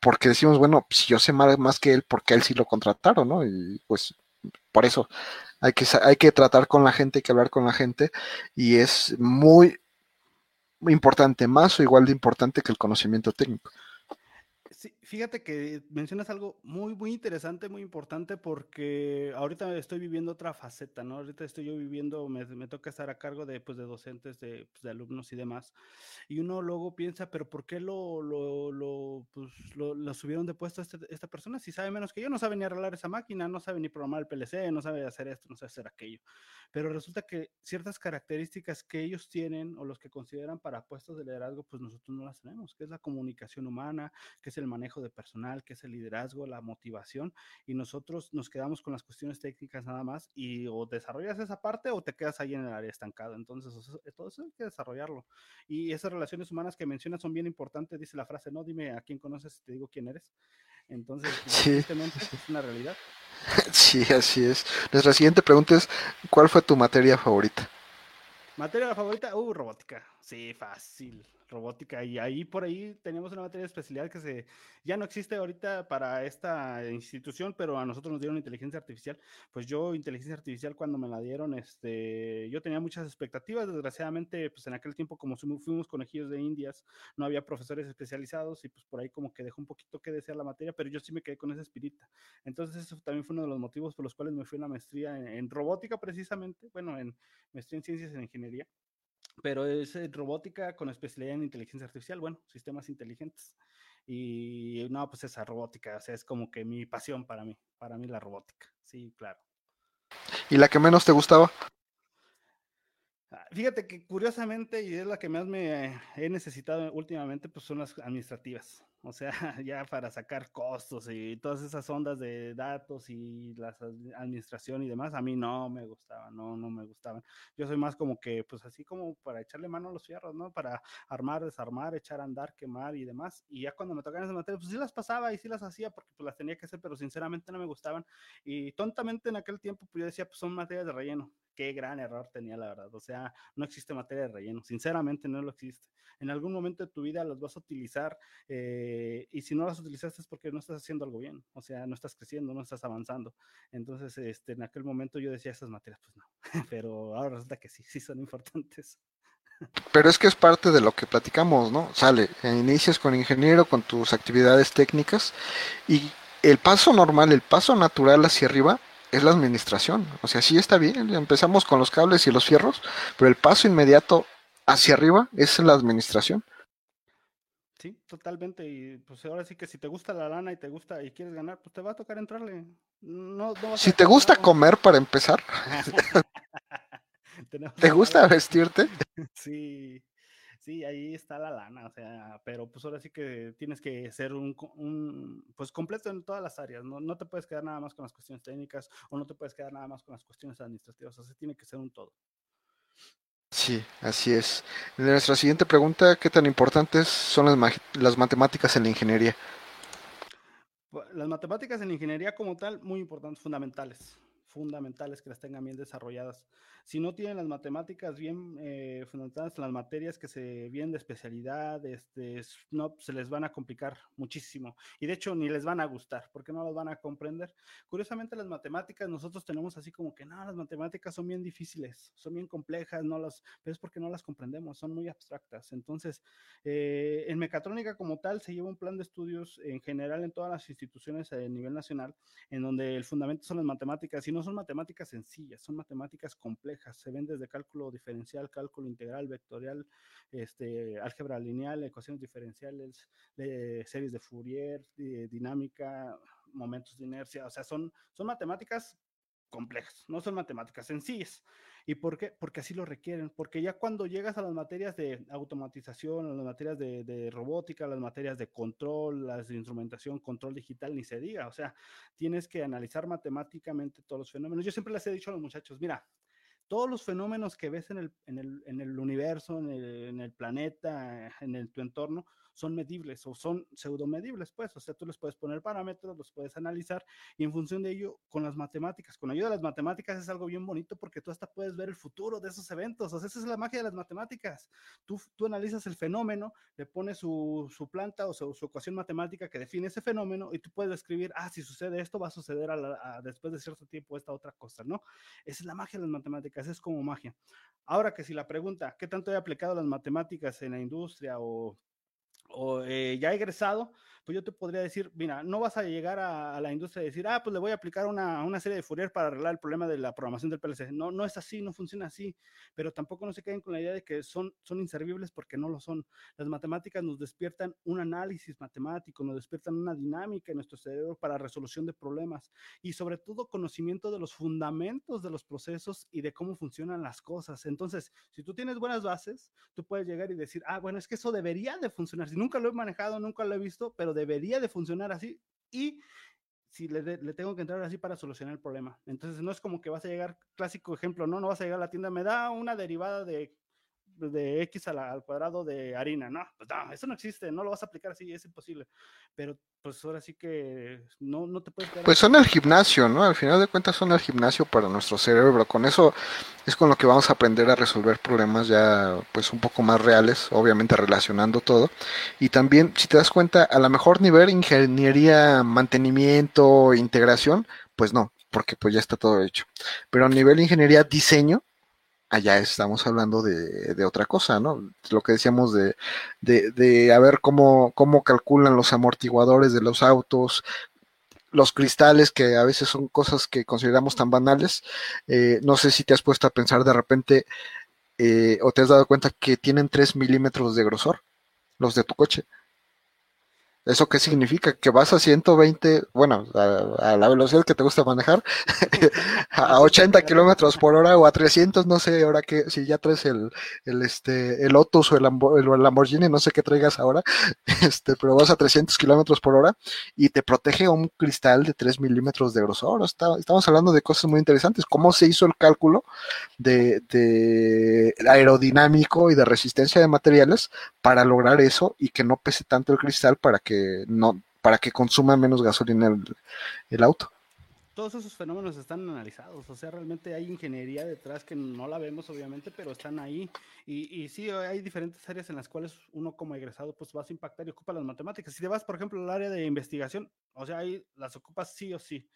Porque decimos, bueno, si yo sé más, más que él, porque él sí lo contrataron, ¿no? Y pues por eso hay que, hay que tratar con la gente, hay que hablar con la gente, y es muy, muy importante, más o igual de importante que el conocimiento técnico. Sí, fíjate que mencionas algo muy, muy interesante, muy importante, porque ahorita estoy viviendo otra faceta, ¿no? Ahorita estoy yo viviendo, me, me toca estar a cargo de, pues, de docentes, de, pues, de alumnos y demás, y uno luego piensa, pero ¿por qué lo, lo, lo, pues, lo, lo subieron de puesto a este, esta persona si sabe menos que yo? No sabe ni arreglar esa máquina, no sabe ni programar el P L C, no sabe hacer esto, no sabe hacer aquello. Pero resulta que ciertas características que ellos tienen, o los que consideran para puestos de liderazgo, pues nosotros no las tenemos, que es la comunicación humana, que es el manejo de personal, que es el liderazgo, la motivación, y nosotros nos quedamos con las cuestiones técnicas nada más, y o desarrollas esa parte o te quedas ahí en el área estancada. Entonces, o sea, todo eso hay que desarrollarlo, y esas relaciones humanas que mencionas son bien importantes. Dice la frase, no, dime a quién conoces y te digo quién eres. Entonces, sí, es una realidad. Sí, así es. Nuestra siguiente pregunta es, ¿cuál fue tu materia favorita? Materia favorita, uh, robótica. Sí, fácil, robótica. Y ahí por ahí tenemos una materia de especialidad que se ya no existe ahorita para esta institución, pero a nosotros nos dieron inteligencia artificial. Pues yo, inteligencia artificial, cuando me la dieron, este, yo tenía muchas expectativas. Desgraciadamente, pues en aquel tiempo, como fuimos conejillos de indias, no había profesores especializados, y pues por ahí como que dejó un poquito que desear la materia, pero yo sí me quedé con esa espinita. Entonces eso también fue uno de los motivos por los cuales me fui a la maestría en, en robótica, precisamente, bueno, en maestría en ciencias en ingeniería. Pero es eh, robótica con especialidad en inteligencia artificial, bueno, sistemas inteligentes. Y no, pues esa robótica, o sea, es como que mi pasión para mí, para mí la robótica, sí, claro. ¿Y la que menos te gustaba? Fíjate que curiosamente, y es la que más me he necesitado últimamente, pues son las administrativas. O sea, ya para sacar costos y todas esas ondas de datos y la administración y demás, a mí no me gustaban, no, no me gustaban. Yo soy más como que, pues así como para echarle mano a los fierros, ¿no? Para armar, desarmar, echar a andar, quemar y demás. Y ya cuando me tocaban esas materias, pues sí las pasaba y sí las hacía porque pues las tenía que hacer, pero sinceramente no me gustaban. Y tontamente en aquel tiempo, pues yo decía, pues son materias de relleno. Qué gran error tenía, la verdad. O sea, no existe materia de relleno. Sinceramente, no lo existe. En algún momento de tu vida las vas a utilizar, eh, y si no las utilizaste es porque no estás haciendo algo bien. O sea, no estás creciendo, no estás avanzando. Entonces, este, en aquel momento yo decía, esas materias, pues no. Pero ahora resulta que sí, sí son importantes. Pero es que es parte de lo que platicamos, ¿no? Sale, inicias con ingeniero, con tus actividades técnicas, y el paso normal, el paso natural hacia arriba, es la administración. O sea, sí está bien, empezamos con los cables y los fierros, pero el paso inmediato hacia arriba es la administración. Sí, totalmente. Y pues ahora sí que si te gusta la lana y te gusta y quieres ganar, pues te va a tocar entrarle. No, no si te gusta nada. Comer para empezar. ¿Te gusta vestirte? Sí. Sí, ahí está la lana, o sea, pero pues ahora sí que tienes que ser un, un pues completo en todas las áreas, no, no te puedes quedar nada más con las cuestiones técnicas o no te puedes quedar nada más con las cuestiones administrativas, o sea, tiene que ser un todo. Sí, así es. Nuestra siguiente pregunta, ¿qué tan importantes son las, ma- las matemáticas en la ingeniería? Las matemáticas en la ingeniería como tal, muy importantes, fundamentales. fundamentales, que las tengan bien desarrolladas. Si no tienen las matemáticas bien eh, fundamentadas, las materias que se vienen de especialidad, este, no, se les van a complicar muchísimo, y de hecho ni les van a gustar, porque no las van a comprender. Curiosamente, las matemáticas, nosotros tenemos así como que, no, las matemáticas son bien difíciles, son bien complejas, no las, pero es porque no las comprendemos, son muy abstractas. Entonces, eh, en mecatrónica como tal, se lleva un plan de estudios en general en todas las instituciones a nivel nacional, en donde el fundamento son las matemáticas, y no son matemáticas sencillas, son matemáticas complejas, se ven desde cálculo diferencial, cálculo integral, vectorial, este, álgebra lineal, ecuaciones diferenciales, eh, series de Fourier, eh, dinámica, momentos de inercia, o sea, son, son matemáticas complejas, no son matemáticas sencillas. ¿Y por qué? Porque así lo requieren, porque ya cuando llegas a las materias de automatización, a las materias de, de robótica, a las materias de control, las de instrumentación, control digital, ni se diga, o sea, tienes que analizar matemáticamente todos los fenómenos. Yo siempre les he dicho a los muchachos, mira, todos los fenómenos que ves en el, en el, en el universo, en el, en el planeta, en el, tu entorno, son medibles o son pseudomedibles, pues, o sea, tú les puedes poner parámetros, los puedes analizar y en función de ello, con las matemáticas, con la ayuda de las matemáticas es algo bien bonito porque tú hasta puedes ver el futuro de esos eventos, o sea, esa es la magia de las matemáticas. Tú, tú analizas el fenómeno, le pones su, su planta o su, su ecuación matemática que define ese fenómeno y tú puedes describir, ah, si sucede esto, va a suceder a la, a, después de cierto tiempo esta otra cosa, ¿no? Esa es la magia de las matemáticas, es como magia. Ahora que si la pregunta, ¿qué tanto he aplicado las matemáticas en la industria o... o eh, ya egresado, pues yo te podría decir, mira, no vas a llegar a, a la industria y decir, ah, pues le voy a aplicar una, una serie de Fourier para arreglar el problema de la programación del P L C. No, no es así, no funciona así, pero tampoco no se queden con la idea de que son, son inservibles porque no lo son. Las matemáticas nos despiertan un análisis matemático, nos despiertan una dinámica en nuestro cerebro para resolución de problemas y sobre todo conocimiento de los fundamentos de los procesos y de cómo funcionan las cosas. Entonces, si tú tienes buenas bases, tú puedes llegar y decir, ah, bueno, es que eso debería de funcionar. Si nunca lo he manejado, nunca lo he visto, pero debería de funcionar así y si le, le tengo que entrar así para solucionar el problema. Entonces no es como que vas a llegar, clásico ejemplo, no, no vas a llegar a la tienda, me da una derivada de, de X a la, al cuadrado de harina, no, pues no, eso no existe, no lo vas a aplicar así, es imposible. Pero pues ahora sí que no, no te puedes quedar. Pues son el gimnasio, ¿no? Al final de cuentas son el gimnasio para nuestro cerebro, con eso es con lo que vamos a aprender a resolver problemas ya pues un poco más reales, obviamente relacionando todo. Y también, si te das cuenta, a lo mejor nivel ingeniería, mantenimiento, integración, pues no, porque pues ya está todo hecho. Pero a nivel ingeniería, diseño, allá estamos hablando de, de otra cosa, ¿no? Lo que decíamos de, de, de a ver cómo, cómo calculan los amortiguadores de los autos, los cristales, que a veces son cosas que consideramos tan banales. Eh, no sé si te has puesto a pensar de repente eh, o te has dado cuenta que tienen tres milímetros de grosor, los de tu coche. ¿Eso qué significa? Que vas a ciento veinte, bueno, a, a la velocidad que te gusta manejar, a ochenta kilómetros por hora o a trescientos, no sé, ahora que si ya traes el, el, este, el Otus o el, el Lamborghini, no sé qué traigas ahora, este, pero vas a trescientos kilómetros por hora y te protege un cristal de tres milímetros de grosor. Está, estamos hablando de cosas muy interesantes. ¿Cómo se hizo el cálculo de, de aerodinámico y de resistencia de materiales para lograr eso y que no pese tanto el cristal para que no, para que consuma menos gasolina el, el auto? Todos esos fenómenos están analizados, o sea, realmente hay ingeniería detrás que no la vemos obviamente, pero están ahí, y, y sí, hay diferentes áreas en las cuales uno como egresado pues vas a impactar y ocupa las matemáticas. Si te vas, por ejemplo, al área de investigación, o sea, ahí las ocupas sí o sí.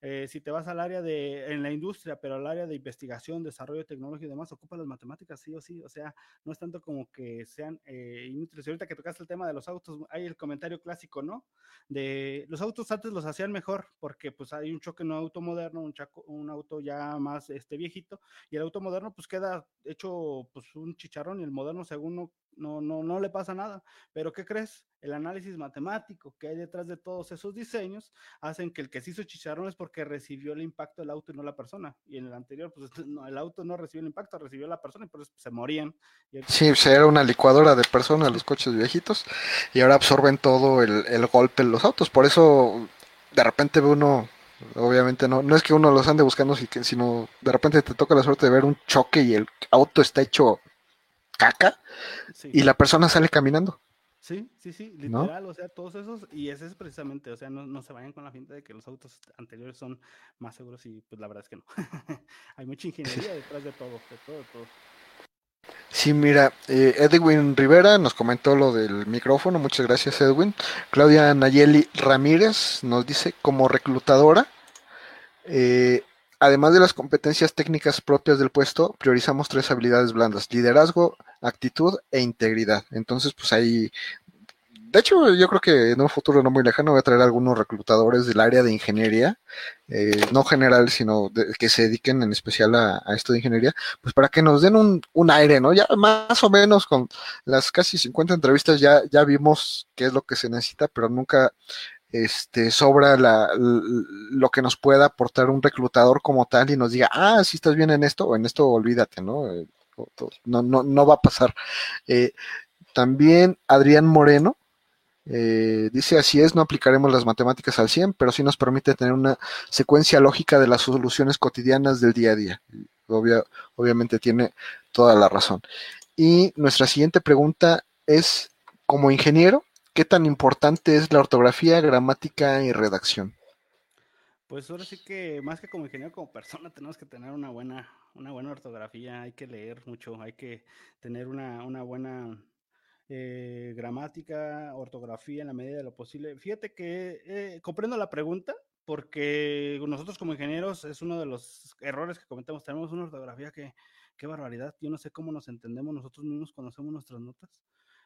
Eh, si te vas al área de, en la industria, pero al área de investigación, desarrollo tecnológico y demás, ocupa las matemáticas sí o sí, o sea, no es tanto como que sean eh, inútiles. Ahorita que tocaste el tema de los autos, hay el comentario clásico, ¿no? De los autos antes los hacían mejor, porque pues hay un choque en un auto moderno, un, chaco, un auto ya más este, viejito, y el auto moderno pues queda hecho pues un chicharrón, y el moderno según no, no, no, no le pasa nada, pero ¿qué crees? El análisis matemático que hay detrás de todos esos diseños hacen que el que se hizo chicharrón es porque recibió el impacto del auto y no la persona. Y en el anterior, pues no, el auto no recibió el impacto, recibió la persona y por eso se morían. El... Sí, era una licuadora de personas los coches viejitos y ahora absorben todo el, el golpe en los autos. Por eso, de repente ve uno... Obviamente no, no es que uno los ande buscando, sino de repente te toca la suerte de ver un choque y el auto está hecho caca, sí, y la persona sale caminando. Sí, sí, sí, literal, ¿no? O sea, todos esos, y ese es precisamente, o sea, no, no se vayan con la finta de que los autos anteriores son más seguros y pues la verdad es que no. Hay mucha ingeniería detrás de todo, de todo, de todo. Sí, mira, eh, Edwin Rivera nos comentó lo del micrófono, muchas gracias Edwin. Claudia Nayeli Ramírez nos dice, como reclutadora, eh, además de las competencias técnicas propias del puesto, priorizamos tres habilidades blandas, liderazgo, actitud e integridad. Entonces, pues ahí de hecho, yo creo que en un futuro no muy lejano voy a traer a algunos reclutadores del área de ingeniería, eh, no general, sino de, que se dediquen en especial a, a esto de ingeniería, pues para que nos den un, un aire, ¿no? Ya más o menos con las casi cincuenta entrevistas ya, ya vimos qué es lo que se necesita, pero nunca este sobra la, lo que nos pueda aportar un reclutador como tal y nos diga, ah, si estás bien en esto, o en esto olvídate, ¿no? No, no, no va a pasar. Eh, también Adrián Moreno eh, dice, así es, no aplicaremos las matemáticas al cien, pero sí nos permite tener una secuencia lógica de las soluciones cotidianas del día a día. Obvia, obviamente tiene toda la razón. Y nuestra siguiente pregunta es, como ingeniero, ¿qué tan importante es la ortografía, gramática y redacción? Pues ahora sí que más que como ingeniero, como persona tenemos que tener una buena, una buena ortografía, hay que leer mucho, hay que tener una, una buena eh, gramática, ortografía en la medida de lo posible. Fíjate que eh, comprendo la pregunta porque nosotros como ingenieros es uno de los errores que cometemos, tenemos una ortografía que, qué barbaridad, yo no sé cómo nos entendemos, nosotros mismos conocemos nuestras notas.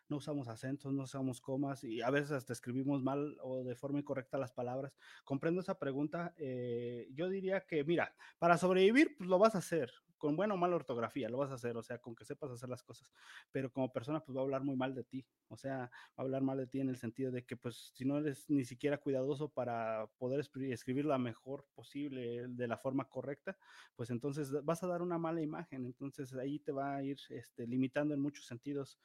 No usamos acentos, no usamos comas y a veces hasta escribimos mal o de forma incorrecta las palabras. Comprendo esa pregunta. Eh, yo diría que, mira, para sobrevivir, pues lo vas a hacer. Con buena o mala ortografía lo vas a hacer, o sea, con que sepas hacer las cosas. Pero como persona, pues va a hablar muy mal de ti. O sea, va a hablar mal de ti en el sentido de que, pues, si no eres ni siquiera cuidadoso para poder escribir la mejor posible, de la forma correcta, pues entonces vas a dar una mala imagen. Entonces ahí te va a ir este, limitando en muchos sentidos.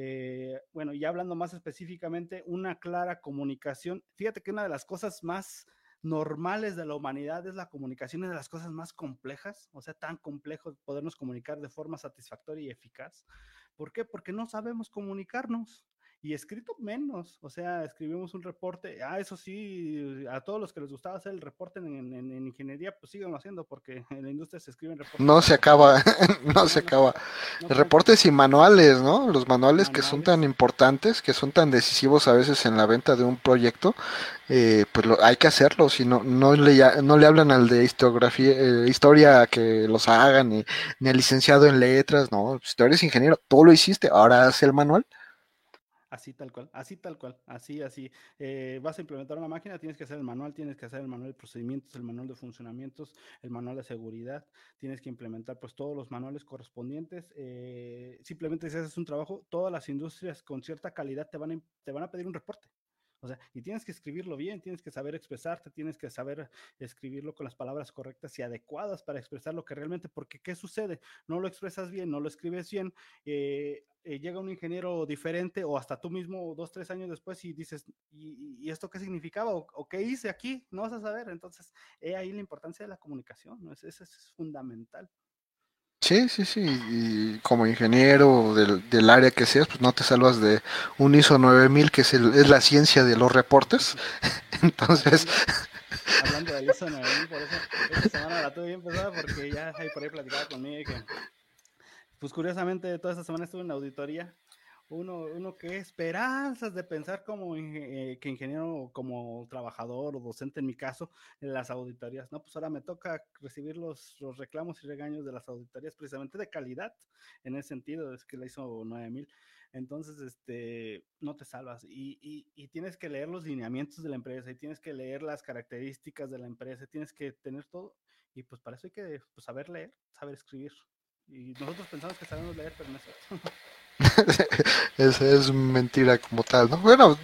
Eh, bueno, ya hablando más específicamente, una clara comunicación. Fíjate que una de las cosas más normales de la humanidad es la comunicación, es de las cosas más complejas, o sea, tan complejo podernos comunicar de forma satisfactoria y eficaz. ¿Por qué? Porque no sabemos comunicarnos. Y escrito menos, o sea, escribimos un reporte, ah, eso sí, a todos los que les gustaba hacer el reporte en, en, en ingeniería, pues síganlo haciendo, porque en la industria se escriben reportes. No se acaba, no, no se no, acaba. No, no, reportes y manuales, ¿no? Los manuales, manuales que son tan importantes, que son tan decisivos a veces en la venta de un proyecto, eh, pues lo, hay que hacerlo, si no, no le, no le hablan al de historiografía, eh, historia que los hagan, ni, ni al licenciado en letras, no, si tú eres ingeniero, todo lo hiciste, ahora haz el manual. Así tal cual, así tal cual, así, así. Eh, vas a implementar una máquina, tienes que hacer el manual, tienes que hacer el manual de procedimientos, el manual de funcionamientos, el manual de seguridad, tienes que implementar pues todos los manuales correspondientes. Eh, simplemente si haces un trabajo, todas las industrias con cierta calidad te van a, te van a pedir un reporte. O sea, y tienes que escribirlo bien, tienes que saber expresarte, tienes que saber escribirlo con las palabras correctas y adecuadas para expresar lo que realmente, porque ¿qué sucede? No lo expresas bien, no lo escribes bien, eh, eh, llega un ingeniero diferente o hasta tú mismo dos, tres años después y dices, ¿y, y esto qué significaba? ¿O, o qué hice aquí? No vas a saber. Entonces, eh, ahí la importancia de la comunicación, ¿no? Eso es fundamental. Sí, sí, sí, y como ingeniero del, del área que seas, pues no te salvas de un I S O nueve mil, que es, el, es la ciencia de los reportes, entonces... Hablando del I S O nueve mil, por eso esta semana la tuve bien pesada, porque ya hay por ahí platicaba conmigo y que... Pues curiosamente, toda esta semana estuve en la auditoría, uno, uno que esperanzas de pensar como eh, que ingeniero, como trabajador o docente en mi caso, en las auditorías, no, pues ahora me toca recibir los, los reclamos y regaños de las auditorías, precisamente de calidad, en ese sentido, es que la I S O nueve mil, entonces, este, no te salvas, y, y, y tienes que leer los lineamientos de la empresa, y tienes que leer las características de la empresa, tienes que tener todo, y pues para eso hay que pues, saber leer, saber escribir, y nosotros pensamos que sabemos leer, pero no es cierto. Esa es mentira como tal, ¿no? Bueno,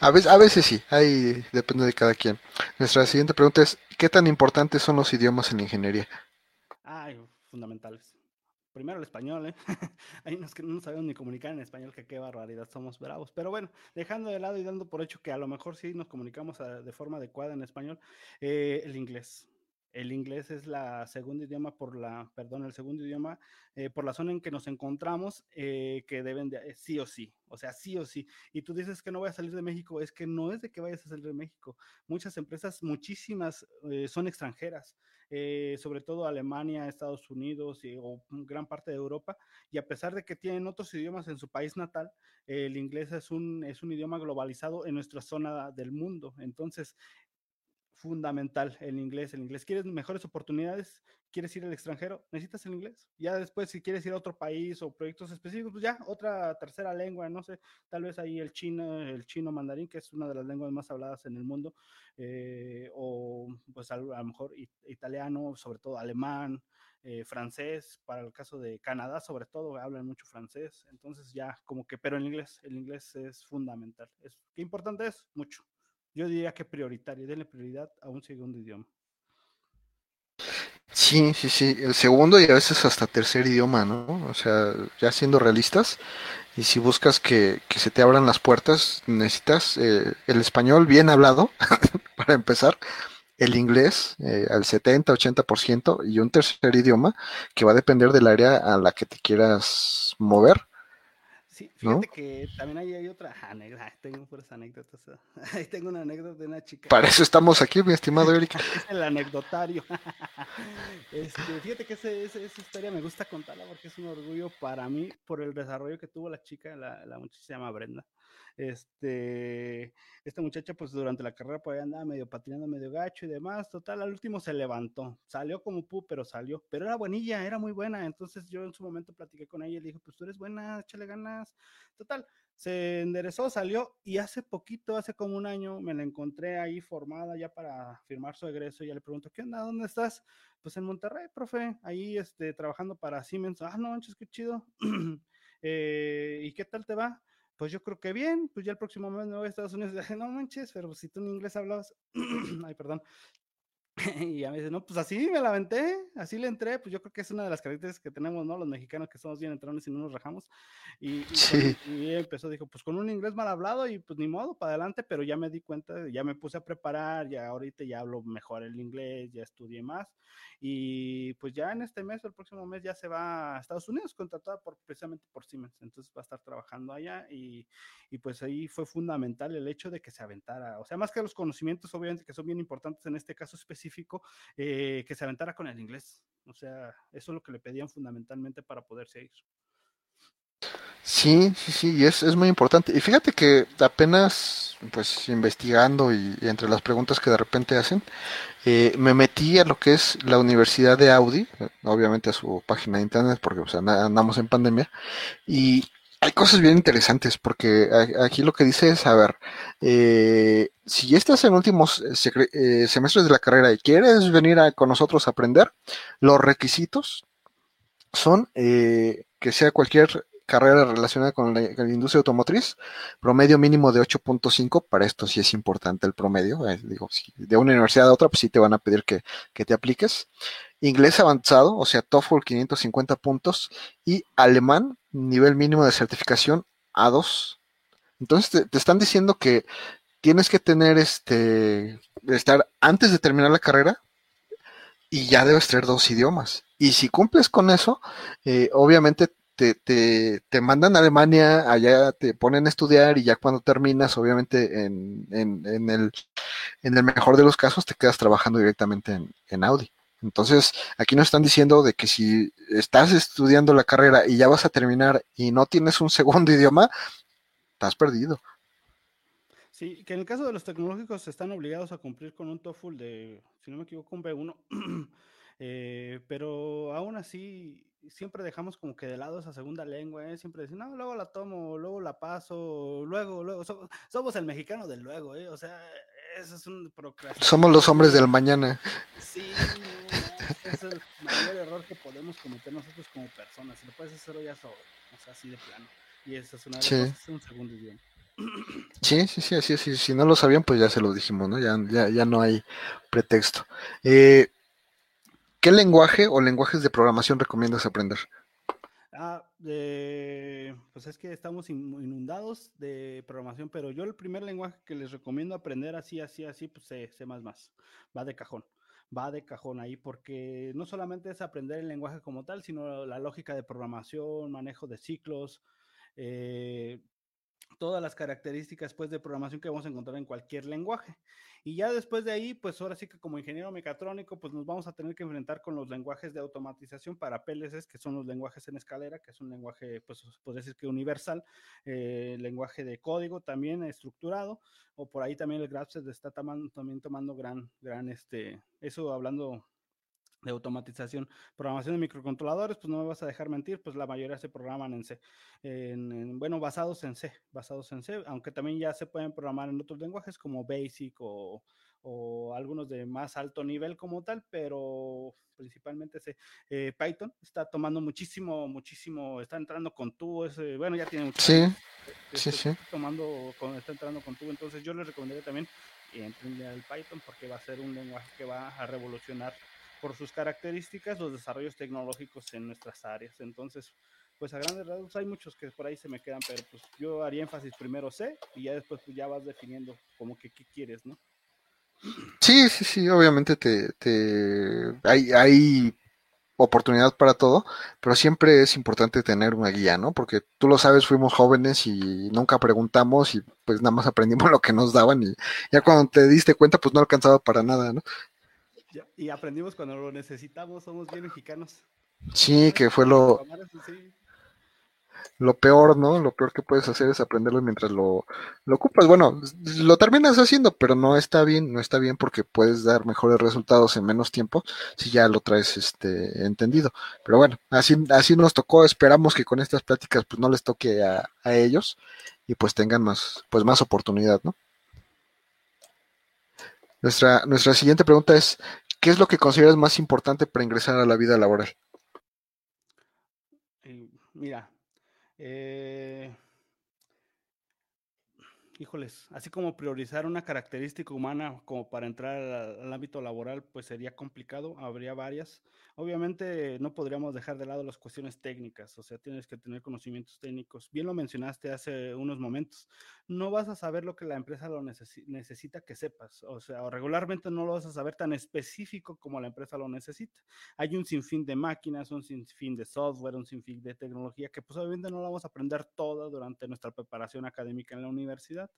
a veces, a veces sí, ahí depende de cada quien. Nuestra siguiente pregunta es, ¿qué tan importantes son los idiomas en la ingeniería? Ay, fundamentales. Primero el español, ¿eh? Hay unos que no sabemos ni comunicar en español, que qué barbaridad, somos bravos. Pero bueno, dejando de lado y dando por hecho que a lo mejor sí nos comunicamos a, de forma adecuada en español, eh, el inglés. El inglés es la segundo idioma por la, perdón, el segundo idioma eh, por la zona en que nos encontramos eh, que deben de, eh, sí o sí, o sea, sí o sí. Y tú dices que no voy a salir de México, es que no es de que vayas a salir de México. Muchas empresas, muchísimas, eh, son extranjeras, eh, sobre todo Alemania, Estados Unidos y, o gran parte de Europa. Y a pesar de que tienen otros idiomas en su país natal, eh, el inglés es un, es un idioma globalizado en nuestra zona del mundo. Entonces, fundamental el inglés, el inglés. ¿Quieres mejores oportunidades? ¿Quieres ir al extranjero? ¿Necesitas el inglés? Ya después, si quieres ir a otro país o proyectos específicos, pues ya, otra tercera lengua, no sé, tal vez ahí el chino, el chino mandarín, que es una de las lenguas más habladas en el mundo, eh, o pues a, a lo mejor it, italiano, sobre todo alemán, eh, francés, para el caso de Canadá, sobre todo, hablan mucho francés, entonces ya, como que, pero el inglés, el inglés es fundamental. Es, ¿qué importante es? Mucho. Yo diría que prioritario, denle prioridad a un segundo idioma. Sí, sí, sí, el segundo y a veces hasta tercer idioma, ¿no? O sea, ya siendo realistas, y si buscas que, que se te abran las puertas, necesitas eh, el español bien hablado, para empezar, el inglés eh, al setenta, ochenta por ciento, y un tercer idioma que va a depender del área a la que te quieras mover. Sí, fíjate, ¿no?, que también ahí hay otra anécdota. Tengo puras anécdotas. Ahí tengo una anécdota de una chica. Para eso estamos aquí, mi estimado Eric. Es el anecdotario. Este, fíjate que ese, ese, esa historia me gusta contarla porque es un orgullo para mí por el desarrollo que tuvo la chica, la, la muchacha se llama Brenda. Este, esta muchacha, pues durante la carrera, pues andaba medio patinando, medio gacho y demás. Total, al último se levantó. Salió como pu, pero salió. Pero era buenilla, era muy buena. Entonces yo en su momento platiqué con ella y le dije, pues tú eres buena, échale ganas. Total, se enderezó, salió, y hace poquito, hace como un año, me la encontré ahí formada ya para firmar su egreso, y ya le pregunto, ¿qué onda? ¿Dónde estás? Pues en Monterrey, profe, ahí este, trabajando para Siemens. Ah, no, manches, qué chido. eh, ¿Y qué tal te va? Pues yo creo que bien, pues ya el próximo mes me voy a Estados Unidos. Dije, no manches, pero si tú en inglés hablabas, ay, perdón. Y a veces, no, pues así me la aventé, así le entré, pues yo creo que es una de las características que tenemos, ¿no? Los mexicanos que somos bien entrones y no nos rajamos. Y, y, sí. Pues, y empezó, dijo, pues con un inglés mal hablado y pues ni modo, para adelante, pero ya me di cuenta, ya me puse a preparar, ya ahorita ya hablo mejor el inglés, ya estudié más. Y pues ya en este mes, el próximo mes, ya se va a Estados Unidos, contratada por, precisamente por Siemens, entonces va a estar trabajando allá y, y pues ahí fue fundamental el hecho de que se aventara, o sea, más que los conocimientos, obviamente, que son bien importantes en este caso específico, Eh, que se aventara con el inglés. O sea, eso es lo que le pedían fundamentalmente para poder seguir. Sí, sí, sí, y es, es muy importante. Y fíjate que apenas, pues, investigando y, y entre las preguntas que de repente hacen, eh, me metí a lo que es la Universidad de Audi, obviamente a su página de internet, porque pues, andamos en pandemia, y hay cosas bien interesantes, porque aquí lo que dice es, a ver, eh, si ya estás en últimos secre- eh, semestres de la carrera y quieres venir a, con nosotros a aprender, los requisitos son eh, que sea cualquier carrera relacionada con la, con la industria automotriz, promedio mínimo de ocho punto cinco, para esto sí es importante el promedio, eh, digo, si de una universidad a otra, pues sí te van a pedir que, que te apliques. Inglés avanzado, o sea, TOEFL quinientos cincuenta puntos, y alemán, nivel mínimo de certificación A dos. Entonces te, te están diciendo que tienes que tener este estar antes de terminar la carrera y ya debes tener dos idiomas. Y si cumples con eso, eh, obviamente te, te, te mandan a Alemania, allá te ponen a estudiar y ya cuando terminas, obviamente en, en, en, el, en el mejor de los casos te quedas trabajando directamente en, en Audi. Entonces, aquí nos están diciendo de que si estás estudiando la carrera y ya vas a terminar y no tienes un segundo idioma, estás perdido. Sí, que en el caso de los tecnológicos están obligados a cumplir con un TOEFL de, si no me equivoco, un B uno, eh, pero aún así siempre dejamos como que de lado esa segunda lengua, ¿eh? Siempre decimos, no, luego la tomo, luego la paso, luego, luego, so- somos el mexicano del luego, ¿eh? O sea, eso es un procrastinación. Somos los hombres del mañana. Sí, es el mayor error que podemos cometer nosotros como personas. Si lo puedes hacer hoy, hazlo hoy. O sea, así de plano. Y eso es una de las cosas, un segundo idioma. Sí, sí, sí, así es. Sí, sí. Si no lo sabían, pues ya se lo dijimos, ¿no? Ya, ya, ya no hay pretexto. Eh, ¿Qué lenguaje o lenguajes de programación recomiendas aprender? Ah, eh, pues es que estamos inundados de programación, pero yo el primer lenguaje que les recomiendo aprender así, así, así, pues C, C++. Va de cajón. va de cajón ahí, porque no solamente es aprender el lenguaje como tal, sino la lógica de programación, manejo de ciclos, eh, todas las características, pues, de programación que vamos a encontrar en cualquier lenguaje. Y ya después de ahí, pues, ahora sí que como ingeniero mecatrónico, pues, nos vamos a tener que enfrentar con los lenguajes de automatización para P L Ces, que son los lenguajes en escalera, que es un lenguaje, pues, podría decir que universal, eh, lenguaje de código también estructurado, o por ahí también el GraphSet está tamando, también tomando gran, gran, este, eso hablando de automatización. Programación de microcontroladores, pues no me vas a dejar mentir, pues la mayoría se programan en C, en, en, bueno, basados en C, basados en C, aunque también ya se pueden programar en otros lenguajes como BASIC o, o algunos de más alto nivel como tal, pero principalmente C. Eh, Python está tomando muchísimo, muchísimo, está entrando con tubo, ese, bueno, ya tiene mucho. Sí, años, sí, está sí. Tomando, con, está entrando con tubo, entonces yo les recomendaría también entender el Python, porque va a ser un lenguaje que va a revolucionar por sus características los desarrollos tecnológicos en nuestras áreas. Entonces, pues a grandes rasgos hay muchos que por ahí se me quedan, pero pues yo haría énfasis primero C y ya después pues ya vas definiendo como que qué quieres, ¿no? Sí, sí, sí, obviamente te, te hay, hay oportunidad para todo, pero siempre es importante tener una guía, ¿no? Porque tú lo sabes, fuimos jóvenes y nunca preguntamos y pues nada más aprendimos lo que nos daban y ya cuando te diste cuenta pues no alcanzaba para nada, ¿no? Y aprendimos cuando lo necesitamos, somos bien mexicanos. Sí, que fue lo lo peor, ¿no? Lo peor que puedes hacer es aprenderlo mientras lo, lo ocupas. Bueno, lo terminas haciendo, pero no está bien, no está bien porque puedes dar mejores resultados en menos tiempo si ya lo traes este entendido. Pero bueno, así, así nos tocó, esperamos que con estas pláticas pues no les toque a, a ellos y pues tengan más, pues más oportunidad, ¿no? Nuestra, nuestra siguiente pregunta es, ¿qué es lo que consideras más importante para ingresar a la vida laboral? Mira, eh, híjoles, así como priorizar una característica humana como para entrar al, al ámbito laboral, pues sería complicado, habría varias. Obviamente no podríamos dejar de lado las cuestiones técnicas, o sea, tienes que tener conocimientos técnicos. Bien lo mencionaste hace unos momentos, no vas a saber lo que la empresa lo neces- necesita que sepas, o sea, regularmente no lo vas a saber tan específico como la empresa lo necesita. Hay un sinfín de máquinas, un sinfín de software, un sinfín de tecnología que pues obviamente no la vamos a aprender toda durante nuestra preparación académica en la universidad,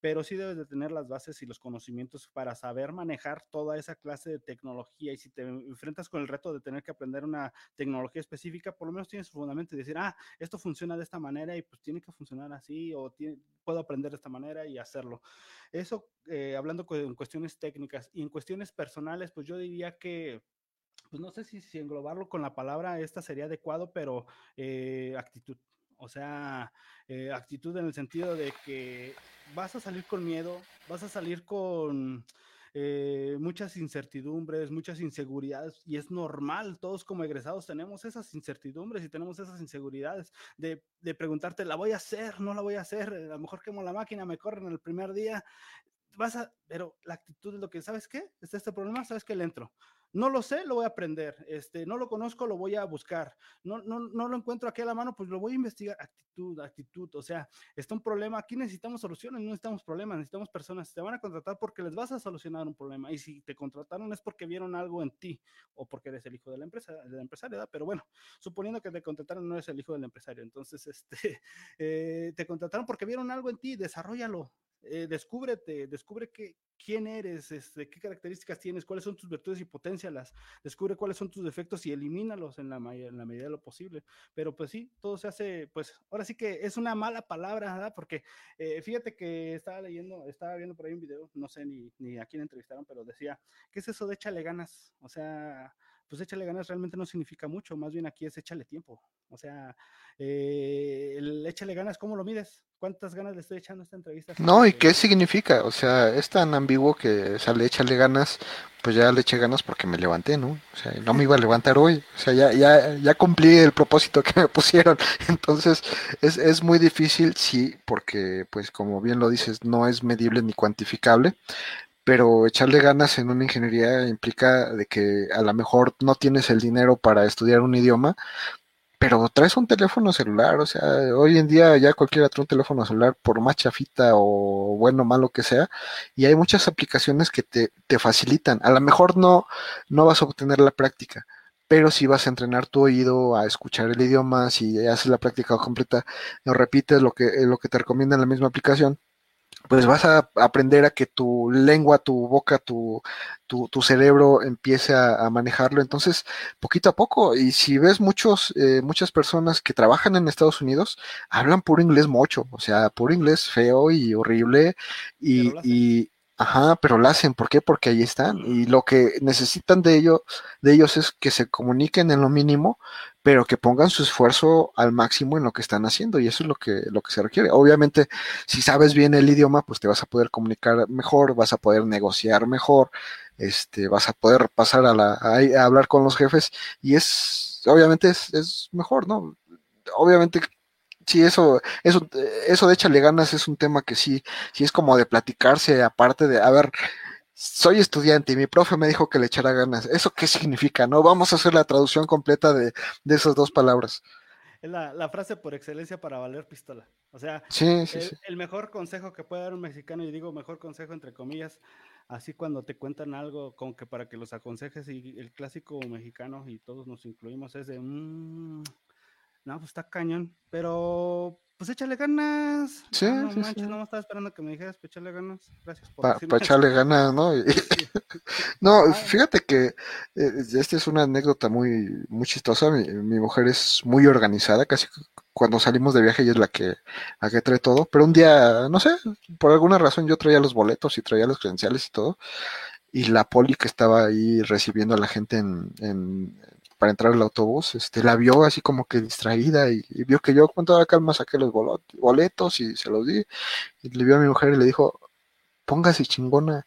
pero sí debes de tener las bases y los conocimientos para saber manejar toda esa clase de tecnología, y si te enfrentas con el reto de tener que aprender una tecnología específica, por lo menos tienes fundamento y decir, ah, esto funciona de esta manera y pues tiene que funcionar así, o tiene, puedo aprender de esta manera y hacerlo. Eso eh, hablando cu- en cuestiones técnicas. Y en cuestiones personales, pues yo diría que, pues no sé si, si englobarlo con la palabra esta sería adecuado, pero eh, actitud. O sea, eh, actitud en el sentido de que vas a salir con miedo, vas a salir con eh, muchas incertidumbres, muchas inseguridades, y es normal, todos como egresados tenemos esas incertidumbres y tenemos esas inseguridades de, de preguntarte, ¿la voy a hacer? ¿No la voy a hacer? A lo mejor quemo la máquina, me corren el primer día, vas a, pero la actitud es lo que, ¿sabes qué? Está este problema, ¿sabes qué? Le entro. No lo sé, lo voy a aprender, este, no lo conozco, lo voy a buscar, no, no, no lo encuentro aquí a la mano, pues lo voy a investigar. Actitud, actitud, o sea, está un problema, aquí necesitamos soluciones, no necesitamos problemas, necesitamos personas. Te van a contratar porque les vas a solucionar un problema, y si te contrataron es porque vieron algo en ti, o porque eres el hijo de la empresa, de la empresaria, ¿verdad? Pero bueno, suponiendo que te contrataron, no eres el hijo del empresario, entonces este, eh, te contrataron porque vieron algo en ti, desarróllalo. Eh, descúbrete, descubre que, quién eres, este, qué características tienes, cuáles son tus virtudes y poténcialas, descubre cuáles son tus defectos y elimínalos en la, may- en la medida de lo posible. Pero pues sí, todo se hace, pues ahora sí que es una mala palabra, ¿verdad? Porque eh, fíjate que estaba leyendo, estaba viendo por ahí un video, no sé ni, ni a quién entrevistaron, pero decía, ¿qué es eso de échale ganas? O sea, pues échale ganas realmente no significa mucho, más bien aquí es échale tiempo. O sea, eh, el échale ganas, ¿cómo lo mides? ¿Cuántas ganas le estoy echando a esta entrevista? No, ¿y qué significa? O sea, es tan ambiguo que sale échale ganas, pues ya le eché ganas porque me levanté, ¿no? O sea, no me iba a levantar hoy, o sea, ya ya ya cumplí el propósito que me pusieron. Entonces, es es muy difícil, sí, porque pues como bien lo dices, no es medible ni cuantificable. Pero echarle ganas en una ingeniería implica de que a lo mejor no tienes el dinero para estudiar un idioma, pero traes un teléfono celular. O sea, hoy en día ya cualquiera trae un teléfono celular, por más chafita o bueno o malo que sea, y hay muchas aplicaciones que te, te facilitan. A lo mejor no, no vas a obtener la práctica, pero si vas a entrenar tu oído a escuchar el idioma, si haces la práctica completa, no repites lo que, lo que te recomienda en la misma aplicación, pues vas a aprender a que tu lengua, tu boca, tu, tu, tu cerebro empiece a, a manejarlo. Entonces, poquito a poco, y si ves muchos, eh, muchas personas que trabajan en Estados Unidos, hablan puro inglés mocho, o sea, puro inglés feo y horrible, y, y ajá, pero lo hacen. ¿Por qué? Porque ahí están, y lo que necesitan de ellos, de ellos es que se comuniquen en lo mínimo, pero que pongan su esfuerzo al máximo en lo que están haciendo, y eso es lo que, lo que se requiere. Obviamente, si sabes bien el idioma, pues te vas a poder comunicar mejor, vas a poder negociar mejor, este, vas a poder pasar a, la, a, a hablar con los jefes, y es, obviamente es, es mejor, ¿no? Obviamente, sí, eso, eso, eso de échale ganas es un tema que sí, sí es como de platicarse, aparte de, a ver, soy estudiante y mi profe me dijo que le echara ganas. ¿Eso qué significa? No, vamos a hacer la traducción completa de, de esas dos palabras. Es la, la frase por excelencia para valer pistola. O sea, sí, sí, el, sí. el mejor consejo que puede dar un mexicano, y digo mejor consejo entre comillas, así cuando te cuentan algo, como que para que los aconsejes, y el clásico mexicano, y todos nos incluimos, es de, mmm, no, pues está cañón, pero... pues échale ganas. Sí, no, sí, manches, sí. No me estaba esperando que me dijeras, pues échale ganas. Gracias por Para pa echarle ganas, ¿no? Y, sí. No, fíjate que eh, esta es una anécdota muy, muy chistosa. Mi, mi mujer es muy organizada, casi cuando salimos de viaje ella es la que, la que trae todo. Pero un día, no sé, por alguna razón yo traía los boletos y traía los credenciales y todo. Y la poli que estaba ahí recibiendo a la gente en... en para entrar al autobús, este, la vio así como que distraída, y, y vio que yo con toda calma saqué los boletos y se los di, y le vio a mi mujer y le dijo, póngase chingona,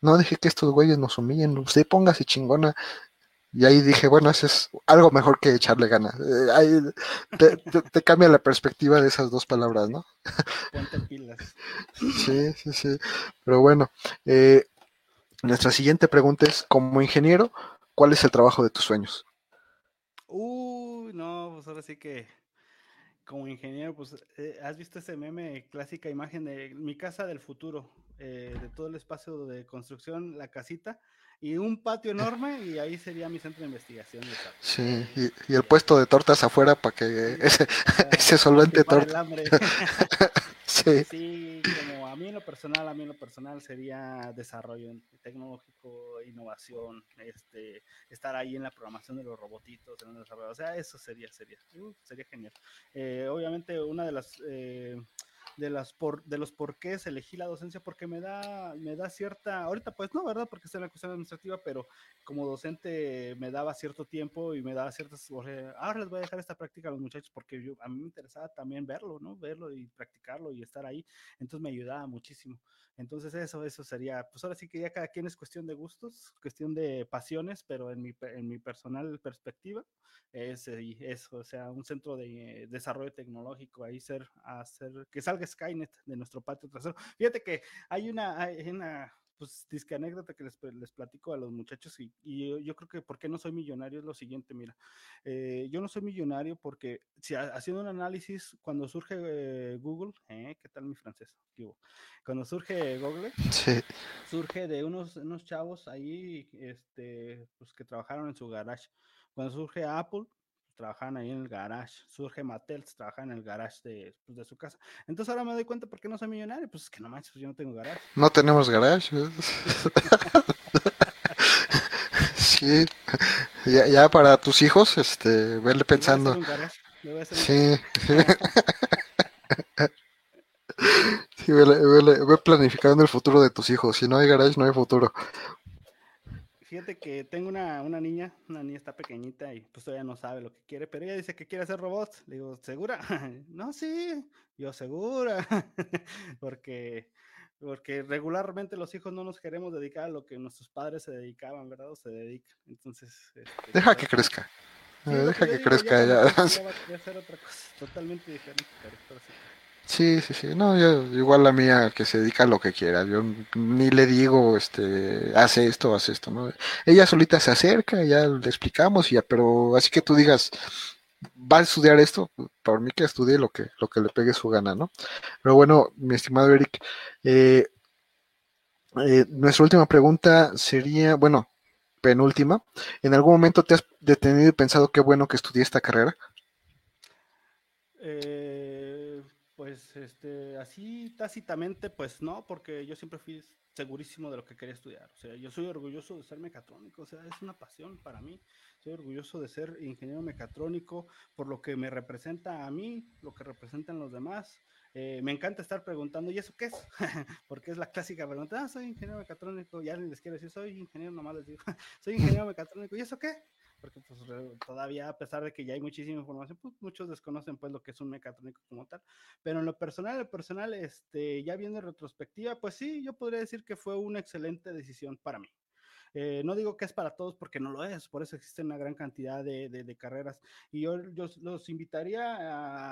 no deje que estos güeyes nos humillen, usted póngase chingona. Y ahí dije, bueno, eso es algo mejor que echarle ganas. Eh, ahí te, te, te cambia la perspectiva de esas dos palabras, ¿no? Ponte pilas. Sí, sí, sí, pero bueno, eh, nuestra siguiente pregunta es, como ingeniero, ¿cuál es el trabajo de tus sueños? Uy, no, pues ahora sí que como ingeniero, pues eh, has visto ese meme, clásica imagen de mi casa del futuro, eh, de todo el espacio de construcción, la casita, y un patio enorme, y ahí sería mi centro de investigación. De sí, y, y el sí. puesto de tortas afuera para que ese, ah, ese solvente torta. Sí. Sí, como a mí en lo personal, a mí en lo personal sería desarrollo tecnológico, innovación, este, estar ahí en la programación de los robotitos, en el desarrollo, o sea, eso sería, sería, uh, sería genial. Eh, obviamente una de las, eh, de las por, de los porqués elegí la docencia, porque me da, me da cierta, ahorita pues no, ¿verdad? Porque está en la cuestión administrativa, pero como docente me daba cierto tiempo y me daba ciertas, o sea, ahora les voy a dejar esta práctica a los muchachos, porque yo, a mí me interesaba también verlo, ¿no? Verlo y practicarlo y estar ahí, entonces me ayudaba muchísimo. Entonces eso, eso sería, pues ahora sí que ya cada quien es cuestión de gustos, cuestión de pasiones, pero en mi, en mi personal perspectiva, es eso, o sea, un centro de desarrollo tecnológico, ahí ser, hacer, que salga Skynet de nuestro patio trasero. Fíjate que hay una, hay una pues disque anécdota que les, les platico a los muchachos, y, y yo, yo creo que por qué no soy millonario es lo siguiente, mira, eh, yo no soy millonario porque si ha, haciendo un análisis, cuando surge eh, Google, eh, ¿qué tal mi francés? Cuando surge Google, sí. surge de unos, unos chavos ahí este, pues, que trabajaron en su garage. Cuando surge Apple, trabajaban ahí en el garage. Surge Mattel, trabajan en el garage de, pues, de su casa. Entonces ahora me doy cuenta por qué no soy millonario. Pues es que no manches, yo no tengo garage. No tenemos garage. Sí. Ya, ya para tus hijos, este, verle pensando. Sí. Sí, ve, ve, ve planificando el futuro de tus hijos. Si no hay garage, no hay futuro. Fíjate que tengo una, una niña, una niña está pequeñita y pues todavía no sabe lo que quiere, pero ella dice que quiere hacer robots. Le digo, ¿segura? No, sí, yo segura, porque, porque regularmente los hijos no nos queremos dedicar a lo que nuestros padres se dedicaban, ¿verdad? O se dedican, entonces... Este, deja que crezca, sí, deja que, que crezca ella. Va, ya va a hacer otra cosa totalmente diferente, pero sí. Sí, sí, sí, no, yo, igual la mía que se dedica a lo que quiera, yo ni le digo, este, hace esto, hace esto, ¿no? Ella solita se acerca, ya le explicamos, ya, pero así que tú digas, va a estudiar esto, para mí que estudie lo que, lo que le pegue su gana, ¿no? Pero bueno, mi estimado Eric, eh, eh, nuestra última pregunta sería, bueno, penúltima, ¿en algún momento te has detenido y pensado qué bueno que estudié esta carrera? Eh, pues este, así tácitamente, pues no, porque yo siempre fui segurísimo de lo que quería estudiar. O sea, yo soy orgulloso de ser mecatrónico, o sea, es una pasión para mí. Soy orgulloso de ser ingeniero mecatrónico por lo que me representa a mí, lo que representan los demás. Eh, me encanta estar preguntando, ¿y eso qué es? Porque es la clásica pregunta, ah, soy ingeniero mecatrónico, ya les quiero decir, soy ingeniero, nomás les digo, soy ingeniero mecatrónico, ¿y eso qué? Porque pues todavía, a pesar de que ya hay muchísima información, pues muchos desconocen pues lo que es un mecatrónico como tal. Pero en lo personal, el personal, este, ya viendo en retrospectiva, pues sí, yo podría decir que fue una excelente decisión para mí. Eh, no digo que es para todos porque no lo es, por eso existe una gran cantidad de, de, de carreras. Y yo, yo los invitaría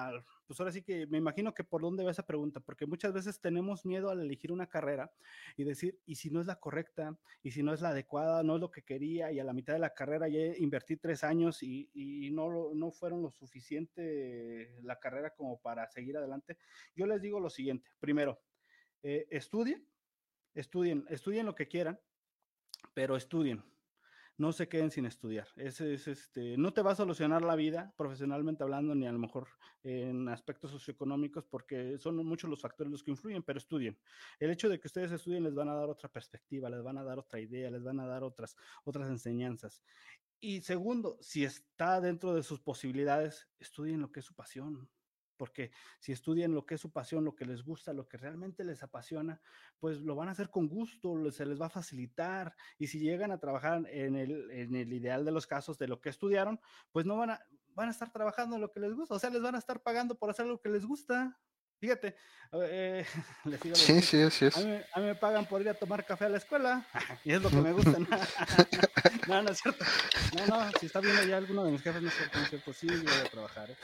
a, pues ahora sí que me imagino que por dónde va esa pregunta, porque muchas veces tenemos miedo al elegir una carrera y decir, y si no es la correcta, y si no es la adecuada, no es lo que quería, y a la mitad de la carrera ya invertí tres años y, y no, no fueron lo suficiente la carrera como para seguir adelante. Yo les digo lo siguiente, primero, eh, estudien, estudien, estudien lo que quieran, pero estudien, no se queden sin estudiar. Es, es, este, no te va a solucionar la vida profesionalmente hablando, ni a lo mejor en aspectos socioeconómicos, porque son muchos los factores los que influyen, pero estudien. El hecho de que ustedes estudien les van a dar otra perspectiva, les van a dar otra idea, les van a dar otras, otras enseñanzas. Y segundo, si está dentro de sus posibilidades, estudien lo que es su pasión. Porque si estudian lo que es su pasión, lo que les gusta, lo que realmente les apasiona, pues lo van a hacer con gusto, se les va a facilitar. Y si llegan a trabajar en el, en el ideal de los casos de lo que estudiaron, pues no van a, van a estar trabajando en lo que les gusta. O sea, les van a estar pagando por hacer lo que les gusta. Fíjate, eh, les digo, sí, sí, sí, sí. A, mí, a mí me pagan por ir a tomar café a la escuela, y es lo que me gusta. No, no, no es cierto. No, no, si está viendo ya alguno de mis jefes, no es cierto, no es cierto. Sí, yo voy a trabajar. ¿eh?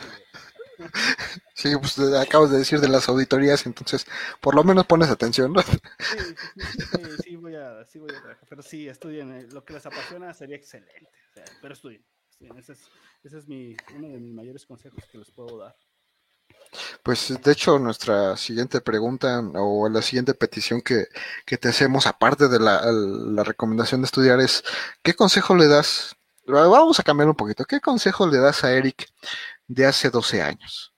Sí, pues acabas de decir de las auditorías, entonces por lo menos pones atención, ¿no? Sí, sí, sí, sí, voy, a, sí voy a trabajar, pero sí, estudien, lo que les apasiona sería excelente, o sea, pero estudien, estudien. Ese es, ese es mi, uno de mis mayores consejos que les puedo dar. Pues de hecho nuestra siguiente pregunta o la siguiente petición que, que te hacemos, aparte de la, la recomendación de estudiar, es ¿qué consejo le das? Vamos a cambiar un poquito. ¿Qué consejo le das a Eric de hace doce años?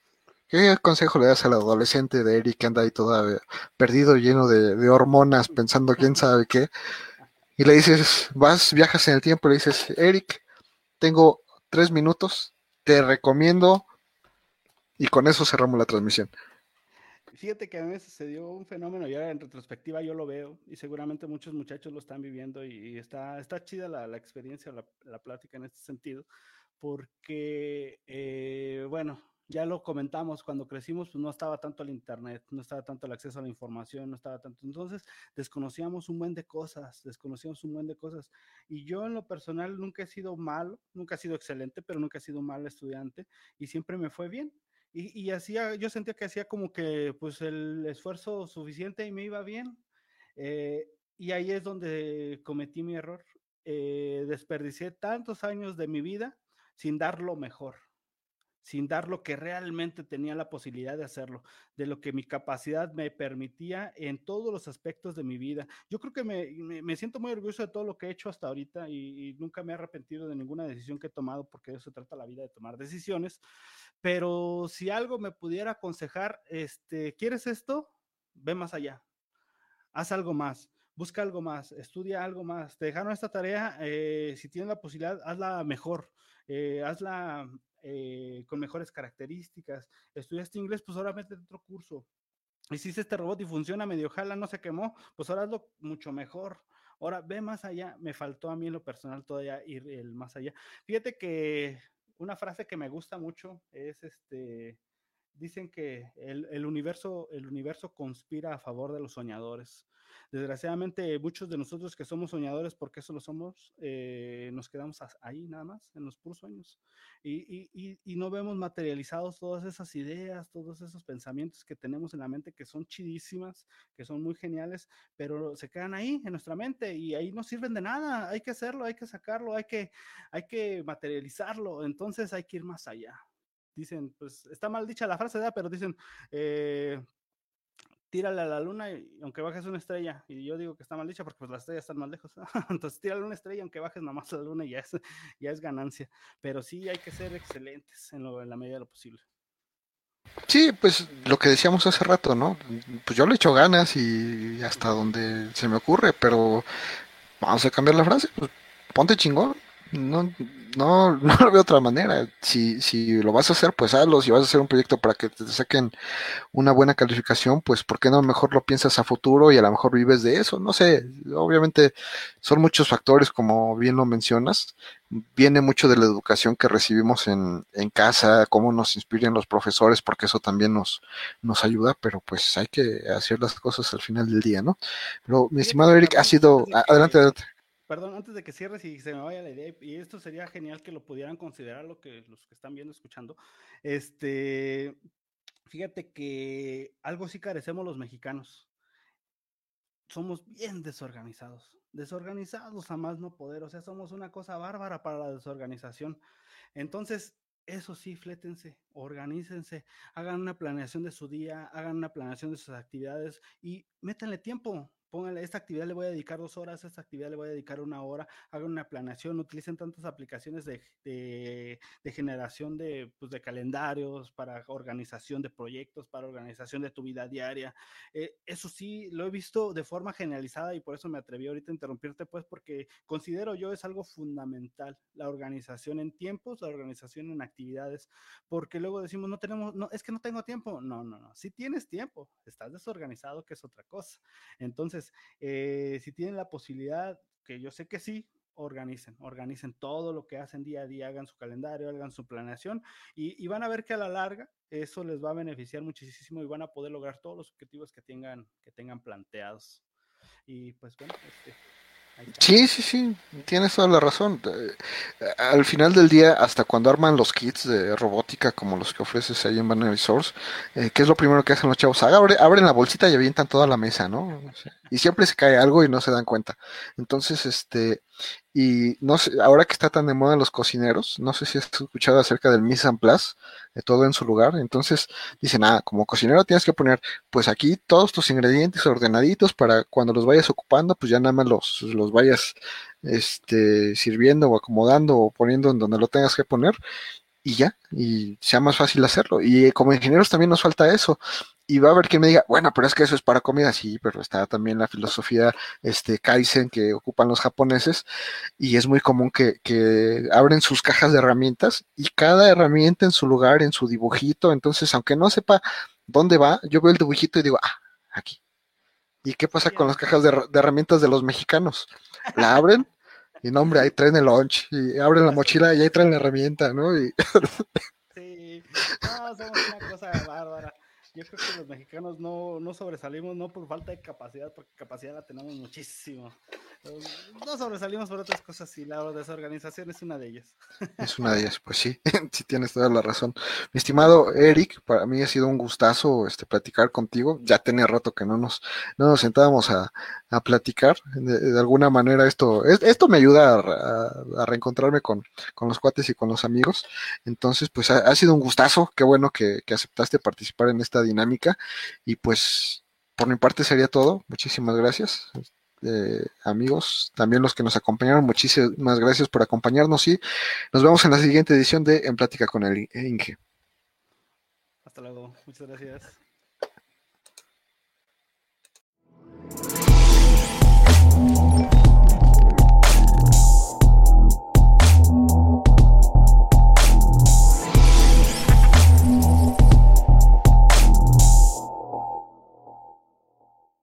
¿Qué consejo le das al adolescente de Eric que anda ahí todo perdido, lleno de, de hormonas, pensando quién sabe qué? Y le dices, vas, viajas en el tiempo y le dices, Eric, tengo tres minutos, te recomiendo, y con eso cerramos la transmisión. Fíjate que a mí me sucedió un fenómeno y ahora en retrospectiva yo lo veo y seguramente muchos muchachos lo están viviendo y, y está, está chida la, la experiencia, la, la plática en este sentido, porque, eh, bueno, ya lo comentamos, cuando crecimos pues no estaba tanto el internet, no estaba tanto el acceso a la información, no estaba tanto, entonces desconocíamos un buen de cosas, desconocíamos un buen de cosas y yo en lo personal nunca he sido malo, nunca he sido excelente, pero nunca he sido mal estudiante y siempre me fue bien. Y, y hacía, yo sentía que hacía como que pues el esfuerzo suficiente y me iba bien. Eh, y ahí es donde cometí mi error. Eh, desperdicié tantos años de mi vida sin dar lo mejor, sin dar lo que realmente tenía la posibilidad de hacerlo, de lo que mi capacidad me permitía en todos los aspectos de mi vida. Yo creo que me, me, me siento muy orgulloso de todo lo que he hecho hasta ahorita y, y nunca me he arrepentido de ninguna decisión que he tomado, porque de eso se trata la vida, de tomar decisiones. Pero si algo me pudiera aconsejar, este, ¿quieres esto? Ve más allá, haz algo más, busca algo más, estudia algo más. Te dejaron esta tarea, eh, si tienes la posibilidad, hazla mejor, eh, hazla eh, con mejores características. Estudiaste inglés, pues ahora mete otro curso. Hiciste este robot y funciona, medio jala, no se quemó, pues ahora hazlo mucho mejor. Ahora ve más allá. Me faltó a mí en lo personal todavía ir el más allá. Fíjate que una frase que me gusta mucho es, este, dicen que el, el, universo, el universo conspira a favor de los soñadores. Desgraciadamente, muchos de nosotros que somos soñadores, porque eso lo somos, eh, nos quedamos ahí nada más, en los puros sueños. Y, y, y, y no vemos materializados todas esas ideas, todos esos pensamientos que tenemos en la mente, que son chidísimas, que son muy geniales, pero se quedan ahí, en nuestra mente, y ahí no sirven de nada. Hay que hacerlo, hay que sacarlo, hay que, hay que materializarlo. Entonces hay que ir más allá. Dicen, pues, está mal dicha la frase, ¿verdad? Pero dicen, eh, tírala a la luna y aunque bajes una estrella. Y yo digo que está mal hecha porque pues las estrellas están más lejos. Entonces tírala una estrella aunque bajes nomás a la luna y ya es, ya es ganancia. Pero sí hay que ser excelentes en, lo, en la medida de lo posible. Sí, pues lo que decíamos hace rato, ¿no? Pues yo le echo ganas y hasta donde se me ocurre, pero vamos a cambiar la frase, pues ponte chingón. No, no, no lo veo de otra manera. Si, si lo vas a hacer, pues hazlo. Si vas a hacer un proyecto para que te saquen una buena calificación, pues ¿por qué no mejor lo piensas a futuro y a lo mejor vives de eso? No sé, obviamente son muchos factores, como bien lo mencionas. Viene mucho de la educación que recibimos en, en casa, cómo nos inspiran los profesores, porque eso también nos, nos ayuda, pero pues hay que hacer las cosas al final del día, ¿no? Pero, mi estimado Eric, ha sido... Adelante, adelante. Perdón, antes de que cierres y se me vaya la idea, y esto sería genial que lo pudieran considerar lo que, los que están viendo, escuchando. Este, fíjate que algo sí carecemos los mexicanos. Somos bien desorganizados, desorganizados a más no poder, o sea, somos una cosa bárbara para la desorganización. Entonces, eso sí, flétense, organícense, hagan una planeación de su día, hagan una planeación de sus actividades y métanle tiempo. Pónganle, esta actividad le voy a dedicar dos horas, esta actividad le voy a dedicar una hora, hagan una planeación, utilicen tantas aplicaciones de, de, de generación de, pues, de calendarios, para organización de proyectos, para organización de tu vida diaria. Eh, eso sí, lo he visto de forma generalizada y por eso me atreví ahorita a interrumpirte, pues, porque considero yo es algo fundamental, la organización en tiempos, la organización en actividades, porque luego decimos, no tenemos, no, es que no tengo tiempo. No, no, no, si tienes tiempo, estás desorganizado, que es otra cosa. Entonces, Eh, si tienen la posibilidad, que yo sé que sí, organicen, organicen todo lo que hacen día a día, hagan su calendario, hagan su planeación y, y van a ver que a la larga eso les va a beneficiar muchísimo y van a poder lograr todos los objetivos que tengan, que tengan planteados. Y pues bueno, este... Sí, sí, sí, tienes toda la razón. Al final del día, hasta cuando arman los kits de robótica como los que ofreces ahí en Banner Source, eh, ¿qué es lo primero que hacen los chavos? Abre, abren la bolsita y avientan toda la mesa, ¿no? Y siempre se cae algo y no se dan cuenta. Entonces, este, y no sé, ahora que está tan de moda los cocineros, no sé si has escuchado acerca del mise en place, de todo en su lugar. Entonces dicen, ah, como cocinero tienes que poner, pues aquí todos tus ingredientes ordenaditos para cuando los vayas ocupando, pues ya nada más los, los vayas este, sirviendo o acomodando o poniendo en donde lo tengas que poner y ya, y sea más fácil hacerlo. Y como ingenieros también nos falta eso. Y va a haber quien me diga, bueno, pero es que eso es para comida. Sí, pero está también la filosofía este Kaizen que ocupan los japoneses, y es muy común que, que abren sus cajas de herramientas y cada herramienta en su lugar, en su dibujito. Entonces, aunque no sepa dónde va, yo veo el dibujito y digo, ah, aquí. ¿Y qué pasa con las cajas de, de herramientas de los mexicanos? La abren y no, hombre, ahí traen el lunch, y abren la mochila y ahí traen la herramienta, ¿no? Y... sí, no, somos una cosa bárbara. Yo creo que los mexicanos no, no sobresalimos, no por falta de capacidad, porque capacidad la tenemos muchísimo. No sobresalimos por otras cosas y la desorganización es una de ellas. Es una de ellas, pues sí, sí tienes toda la razón. Mi estimado Eric, para mí ha sido un gustazo este platicar contigo. Ya tenía rato que no nos, no nos sentábamos a, a platicar. De, de alguna manera esto, es, esto me ayuda a, a, a reencontrarme con, con los cuates y con los amigos. Entonces, pues ha, ha sido un gustazo. Qué bueno que, que aceptaste participar en esta dinámica, y pues por mi parte sería todo. Muchísimas gracias, eh, amigos, también los que nos acompañaron, muchísimas gracias por acompañarnos y nos vemos en la siguiente edición de En Plática con el Inge. Hasta luego, muchas gracias.